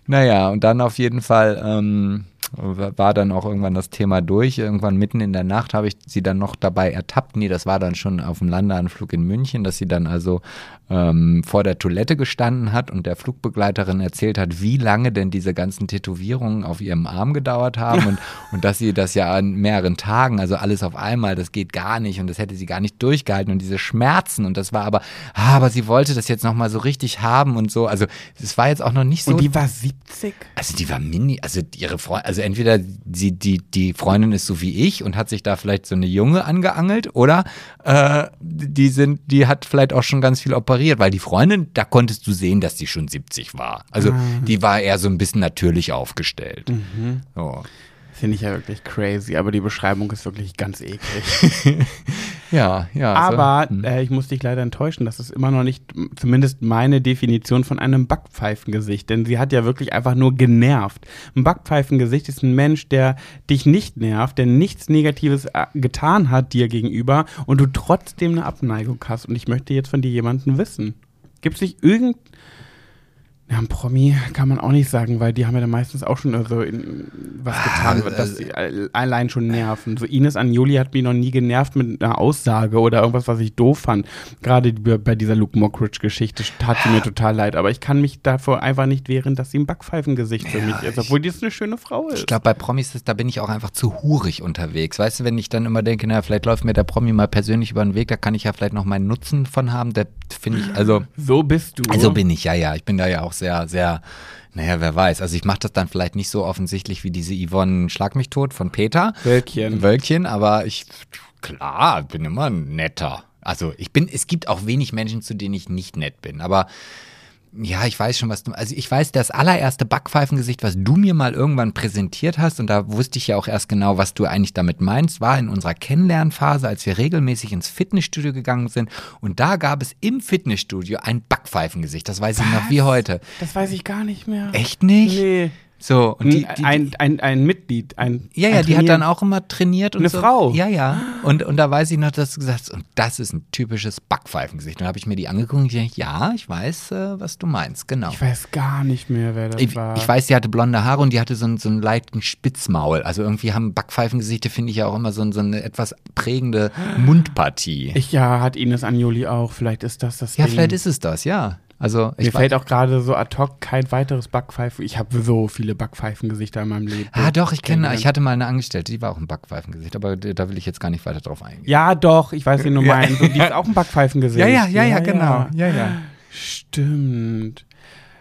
Naja, und dann auf jeden Fall war dann auch irgendwann das Thema durch. Irgendwann mitten in der Nacht habe ich sie dann noch dabei ertappt. Nee, das war dann schon auf dem Landeanflug in München, dass sie dann also vor der Toilette gestanden hat und der Flugbegleiterin erzählt hat, wie lange denn diese ganzen Tätowierungen auf ihrem Arm gedauert haben und dass sie das ja an mehreren Tagen, also alles auf einmal, das geht gar nicht und das hätte sie gar nicht durchgehalten und diese Schmerzen und das war aber sie wollte das jetzt nochmal so richtig haben und so. Also es war jetzt auch noch nicht so. Und die war 70? Also die war mini, also ihre Freundin, also entweder die Freundin ist so wie ich und hat sich da vielleicht so eine Junge angeangelt oder die hat vielleicht auch schon ganz viel operiert, weil die Freundin, da konntest du sehen, dass die schon 70 war. Also die war eher so ein bisschen natürlich aufgestellt. Mhm. So. Finde ich ja wirklich crazy, aber die Beschreibung ist wirklich ganz eklig. Ja. Aber ich muss dich leider enttäuschen, das ist immer noch nicht zumindest meine Definition von einem Backpfeifengesicht, denn sie hat ja wirklich einfach nur genervt. Ein Backpfeifengesicht ist ein Mensch, der dich nicht nervt, der nichts Negatives getan hat dir gegenüber und du trotzdem eine Abneigung hast. Und ich möchte jetzt von dir jemanden wissen. Gibt es nicht ein Promi kann man auch nicht sagen, weil die haben ja dann meistens auch schon so was getan wird, dass sie allein schon nerven. So Ines Anioli hat mich noch nie genervt mit einer Aussage oder irgendwas, was ich doof fand. Gerade bei dieser Luke Mockridge-Geschichte tat sie mir total leid, aber ich kann mich davor einfach nicht wehren, dass sie ein Backpfeifengesicht für mich ist, obwohl die jetzt eine schöne Frau ist. Ich glaube, bei Promis, da bin ich auch einfach zu hurig unterwegs. Weißt du, wenn ich dann immer denke, naja, vielleicht läuft mir der Promi mal persönlich über den Weg, da kann ich ja vielleicht noch meinen Nutzen von haben, da finde ich, also... So bist du. So bin ich, ja. Ich bin da ja auch sehr, sehr, naja, wer weiß. Also ich mache das dann vielleicht nicht so offensichtlich wie diese Yvonne Schlag mich tot von Peter. Wölkchen, aber klar, bin immer netter. Also es gibt auch wenig Menschen, zu denen ich nicht nett bin, aber ja, ich weiß schon, ich weiß, das allererste Backpfeifengesicht, was du mir mal irgendwann präsentiert hast, und da wusste ich ja auch erst genau, was du eigentlich damit meinst, war in unserer Kennenlernphase, als wir regelmäßig ins Fitnessstudio gegangen sind, und da gab es im Fitnessstudio ein Backpfeifengesicht, das weiß ich noch wie heute. Das weiß ich gar nicht mehr. Echt nicht? Nee. So, und ein Mitglied, ein die hat dann auch immer trainiert und eine so. Frau. Ja. Und da weiß ich noch, dass du gesagt hast, und das ist ein typisches Backpfeifengesicht. Dann habe ich mir die angeguckt und gedacht, ja, ich weiß, was du meinst, genau. Ich weiß gar nicht mehr, wer das war. Ich weiß, die hatte blonde Haare und die hatte so einen leichten Spitzmaul. Also irgendwie haben Backpfeifengesichte, finde ich ja auch immer so eine etwas prägende Mundpartie. Hat Ines Anioli auch, vielleicht ist das Ding. Ja, vielleicht ist es das, ja. Also, mir fällt auch gerade so ad hoc kein weiteres Backpfeifen. Ich habe so viele Backpfeifengesichter in meinem Leben. Ah doch, ich hatte mal eine Angestellte, die war auch ein Backpfeifengesicht, aber da will ich jetzt gar nicht weiter drauf eingehen. Ja doch, ich weiß, wen du meinst. Die ist auch ein Backpfeifengesicht. Ja, genau. Ja. Stimmt.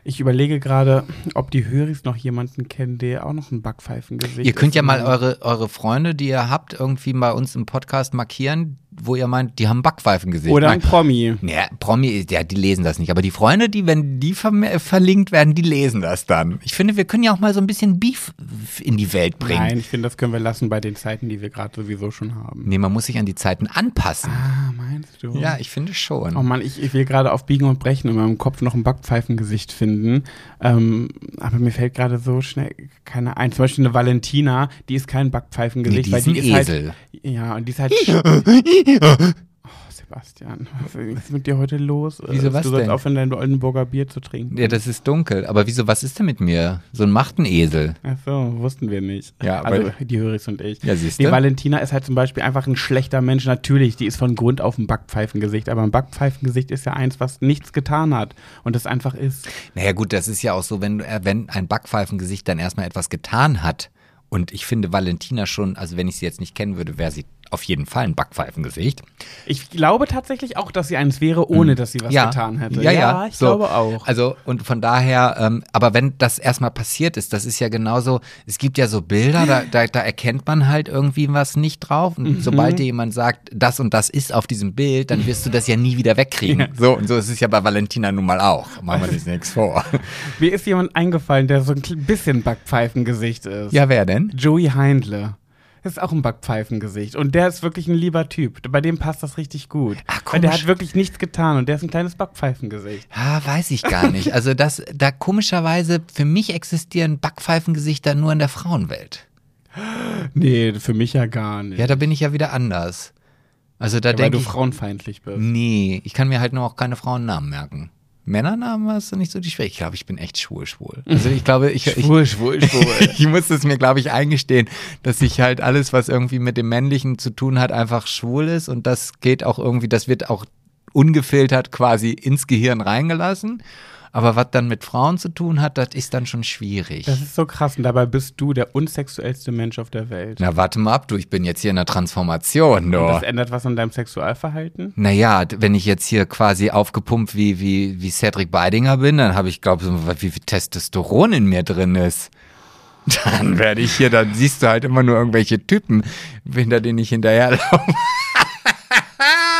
Ich überlege gerade, ob die Höris noch jemanden kennen, der auch noch ein Backpfeifengesicht ist. Ihr könnt ja mal eure Freunde, die ihr habt, irgendwie bei uns im Podcast markieren, wo ihr meint, die haben Backpfeifen gesehen. Oder ein Promi. Ja, Promi, ja, die lesen das nicht. Aber die Freunde, die, wenn die verlinkt werden, die lesen das dann. Ich finde, wir können ja auch mal so ein bisschen Beef in die Welt bringen. Nein, ich finde, das können wir lassen bei den Zeiten, die wir gerade sowieso schon haben. Nee, man muss sich an die Zeiten anpassen. Ah, meinst du? Ja, ich finde schon. Oh Mann, ich will gerade auf Biegen und Brechen in meinem Kopf noch ein Backpfeifengesicht finden. Aber mir fällt gerade so schnell keine ein. Zum Beispiel eine Valentina, die ist kein Backpfeifengesicht. Nee, weil die ist ein Esel. Halt, ja, und die ist halt... Oh, Sebastian, was ist mit dir heute los? Wieso, was denn? Du sollst aufhören, dein Oldenburger Bier zu trinken. Ja, das ist dunkel. Aber wieso, was ist denn mit mir? So ein Machtenesel. Ach so, wussten wir nicht. Ja, also die Höris und ich. Ja, siehst du? Die Valentina ist halt zum Beispiel einfach ein schlechter Mensch. Natürlich, die ist von Grund auf ein Backpfeifengesicht. Aber ein Backpfeifengesicht ist ja eins, was nichts getan hat. Und das einfach ist. Naja gut, das ist ja auch so, wenn ein Backpfeifengesicht dann erstmal etwas getan hat. Und ich finde Valentina schon, also wenn ich sie jetzt nicht kennen würde, wäre sie auf jeden Fall ein Backpfeifengesicht. Ich glaube tatsächlich auch, dass sie eins wäre, ohne dass sie was getan hätte. Ja, ja, ich glaube auch. Also und von daher, aber wenn das erstmal passiert ist, das ist ja genauso, es gibt ja so Bilder, da erkennt man halt irgendwie was nicht drauf. Und sobald dir jemand sagt, das und das ist auf diesem Bild, dann wirst du das ja nie wieder wegkriegen. Ja. So, und so ist es ja bei Valentina nun mal auch. Machen wir uns nichts vor. Mir ist jemand eingefallen, der so ein bisschen Backpfeifengesicht ist. Ja, wer denn? Joey Heindle. Das ist auch ein Backpfeifengesicht. Und der ist wirklich ein lieber Typ. Bei dem passt das richtig gut. Ach, komisch. Weil der hat wirklich nichts getan und der ist ein kleines Backpfeifengesicht. Ah, weiß ich gar nicht. Also das, da komischerweise, für mich existieren Backpfeifengesichter nur in der Frauenwelt. Nee, für mich ja gar nicht. Ja, da bin ich ja wieder anders. Also da ja, weil du frauenfeindlich bist. Nee, ich kann mir halt nur auch keine Frauennamen merken. Männernamen hast du nicht so die Schwäche. Ich glaube, ich bin echt schwul. Also ich glaube, ich muss es mir, glaube ich, eingestehen, dass ich halt alles, was irgendwie mit dem Männlichen zu tun hat, einfach schwul ist. Und das geht auch irgendwie, das wird auch ungefiltert quasi ins Gehirn reingelassen. Aber was dann mit Frauen zu tun hat, das ist dann schon schwierig. Das ist so krass. Und dabei bist du der unsexuellste Mensch auf der Welt. Na, warte mal ab, du. Ich bin jetzt hier in der Transformation. Du. Und das ändert was an deinem Sexualverhalten? Naja, wenn ich jetzt hier quasi aufgepumpt wie Cedric Beidinger bin, dann habe ich, glaube ich, wie viel Testosteron in mir drin ist. Dann werde ich hier, dann siehst du halt immer nur irgendwelche Typen, hinter denen ich hinterherlaufe.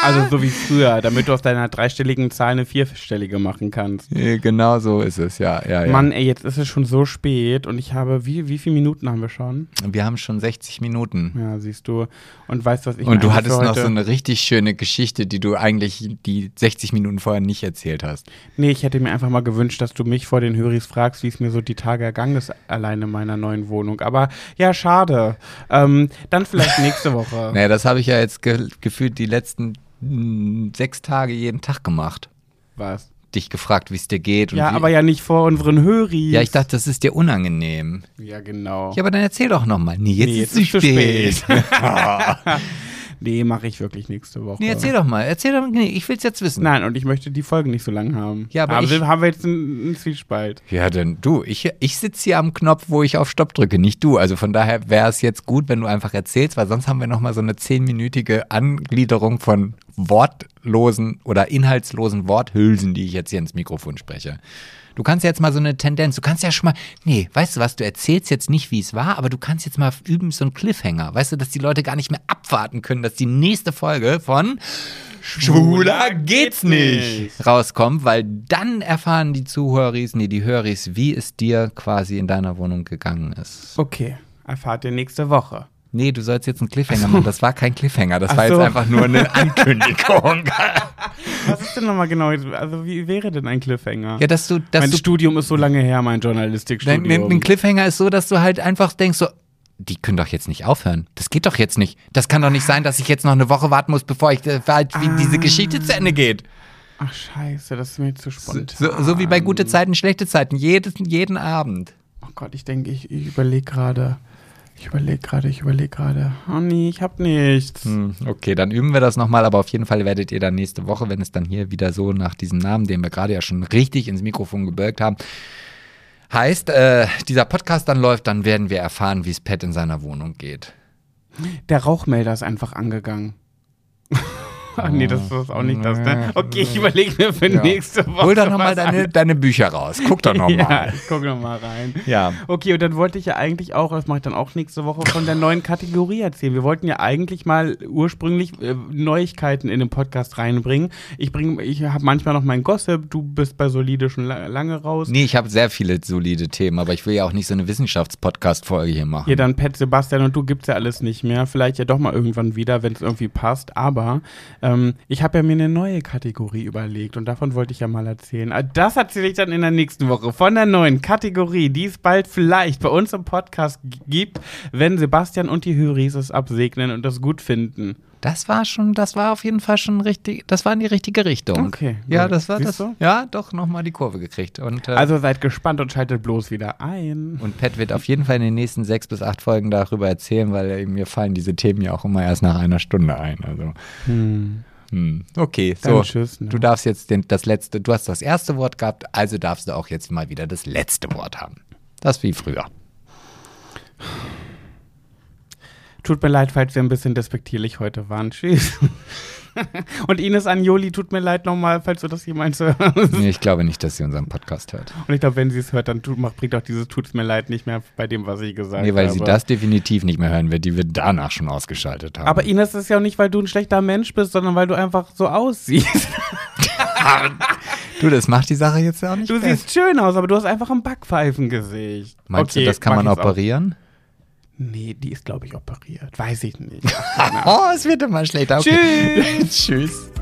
Also so wie früher, damit du aus deiner dreistelligen Zahl eine vierstellige machen kannst. Genau so ist es, ja. Mann, ey, jetzt ist es schon so spät und ich habe, wie viele Minuten haben wir schon? Wir haben schon 60 Minuten. Ja, siehst du. Und weißt du, was ich meine? Und du hattest noch so eine richtig schöne Geschichte, die du eigentlich die 60 Minuten vorher nicht erzählt hast. Nee, ich hätte mir einfach mal gewünscht, dass du mich vor den Höris fragst, wie es mir so die Tage ergangen ist, alleine in meiner neuen Wohnung. Aber ja, schade. Dann vielleicht nächste Woche. Naja, das habe ich ja jetzt gefühlt die letzten 6 Tage jeden Tag gemacht. Was? Dich gefragt, wie es dir geht. Ja, aber ja nicht vor unseren Höris. Ja, ich dachte, das ist dir unangenehm. Ja, genau. Ja, aber dann erzähl doch nochmal. Nee, jetzt ist es zu spät. Nee, mache ich wirklich nächste Woche. Nee, erzähl doch mal. Nee, ich will's jetzt wissen. Nein, und ich möchte die Folge nicht so lang haben. Ja, aber haben wir jetzt einen Zwiespalt. Ja, denn du, ich sitze hier am Knopf, wo ich auf Stopp drücke, nicht du. Also von daher wäre es jetzt gut, wenn du einfach erzählst, weil sonst haben wir nochmal so eine 10-minütige Angliederung von wortlosen oder inhaltslosen Worthülsen, die ich jetzt hier ins Mikrofon spreche. Du kannst jetzt mal so eine Tendenz, du kannst ja schon mal, nee, weißt du was, du erzählst jetzt nicht, wie es war, aber du kannst jetzt mal üben, so einen Cliffhanger, weißt du, dass die Leute gar nicht mehr abwarten können, dass die nächste Folge von Schwuler geht's nicht rauskommt, weil dann erfahren die Höris, wie es dir quasi in deiner Wohnung gegangen ist. Okay, erfahrt ihr nächste Woche. Nee, du sollst jetzt einen Cliffhanger machen. Das war kein Cliffhanger. Das war jetzt einfach nur eine Ankündigung. Was ist denn nochmal genau? Also wie wäre denn ein Cliffhanger? Ja, mein Studium ist so lange her, mein Journalistikstudium. Ein Cliffhanger ist so, dass du halt einfach denkst so, die können doch jetzt nicht aufhören. Das geht doch jetzt nicht. Das kann doch nicht sein, dass ich jetzt noch eine Woche warten muss, bevor ich diese Geschichte zu Ende geht. Ach scheiße, das ist mir zu spontan. So wie bei gute Zeiten, schlechte Zeiten. Jeden Abend. Oh Gott, ich denke, ich überlege gerade. Ich überlege gerade. Oh nee, ich hab nichts. Okay, dann üben wir das nochmal, aber auf jeden Fall werdet ihr dann nächste Woche, wenn es dann hier wieder so nach diesem Namen, den wir gerade ja schon richtig ins Mikrofon gebölkt haben, heißt, dieser Podcast dann läuft, dann werden wir erfahren, wie es Pat in seiner Wohnung geht. Der Rauchmelder ist einfach angegangen. Ach nee, das ist auch nicht das, ne? Okay, ich überlege mir für nächste Woche. Hol doch nochmal deine Bücher raus. Guck doch nochmal. Ja, ich guck nochmal rein. Ja. Okay, und dann wollte ich ja eigentlich auch, das mache ich dann auch nächste Woche, von der neuen Kategorie erzählen. Wir wollten ja eigentlich mal ursprünglich Neuigkeiten in den Podcast reinbringen. Ich habe manchmal noch meinen Gossip, du bist bei Solide schon lange raus. Nee, ich habe sehr viele solide Themen, aber ich will ja auch nicht so eine Wissenschaftspodcast-Folge hier machen. Ja, dann Pat, Sebastian und du gibt's ja alles nicht mehr. Vielleicht ja doch mal irgendwann wieder, wenn es irgendwie passt. Aber ich habe ja mir eine neue Kategorie überlegt und davon wollte ich ja mal erzählen. Das erzähle ich dann in der nächsten Woche von der neuen Kategorie, die es bald vielleicht bei uns im Podcast gibt, wenn Sebastian und die Höris es absegnen und das gut finden. Das war in die richtige Richtung. Okay. Ja, gut. Das war Siehst das. Du? Ja, doch nochmal die Kurve gekriegt. Und, also seid gespannt und schaltet bloß wieder ein. Und Pat wird auf jeden Fall in den nächsten 6 bis 8 Folgen darüber erzählen, weil mir fallen diese Themen ja auch immer erst nach einer Stunde ein. Also. Okay, so. Tschüss, ne? Du darfst jetzt du hast das erste Wort gehabt, also darfst du auch jetzt mal wieder das letzte Wort haben. Das wie früher. Tut mir leid, falls wir ein bisschen despektierlich heute waren. Tschüss. Und Ines Anioli, tut mir leid nochmal, falls du das jemals hörst. Nee, ich glaube nicht, dass sie unseren Podcast hört. Und ich glaube, wenn sie es hört, dann bringt auch dieses Tut's mir leid nicht mehr bei dem, was ich gesagt habe. Nee, weil sie das definitiv nicht mehr hören wird, die wir danach schon ausgeschaltet haben. Aber Ines, ist ja auch nicht, weil du ein schlechter Mensch bist, sondern weil du einfach so aussiehst. Du, das macht die Sache jetzt ja auch nicht Du fest. Siehst schön aus, aber du hast einfach ein Backpfeifengesicht. Meinst du, das kann man operieren? Auch. Nee, die ist, glaube ich, operiert. Weiß ich nicht. Oh, es wird immer schlechter. Okay. Tschüss. Tschüss.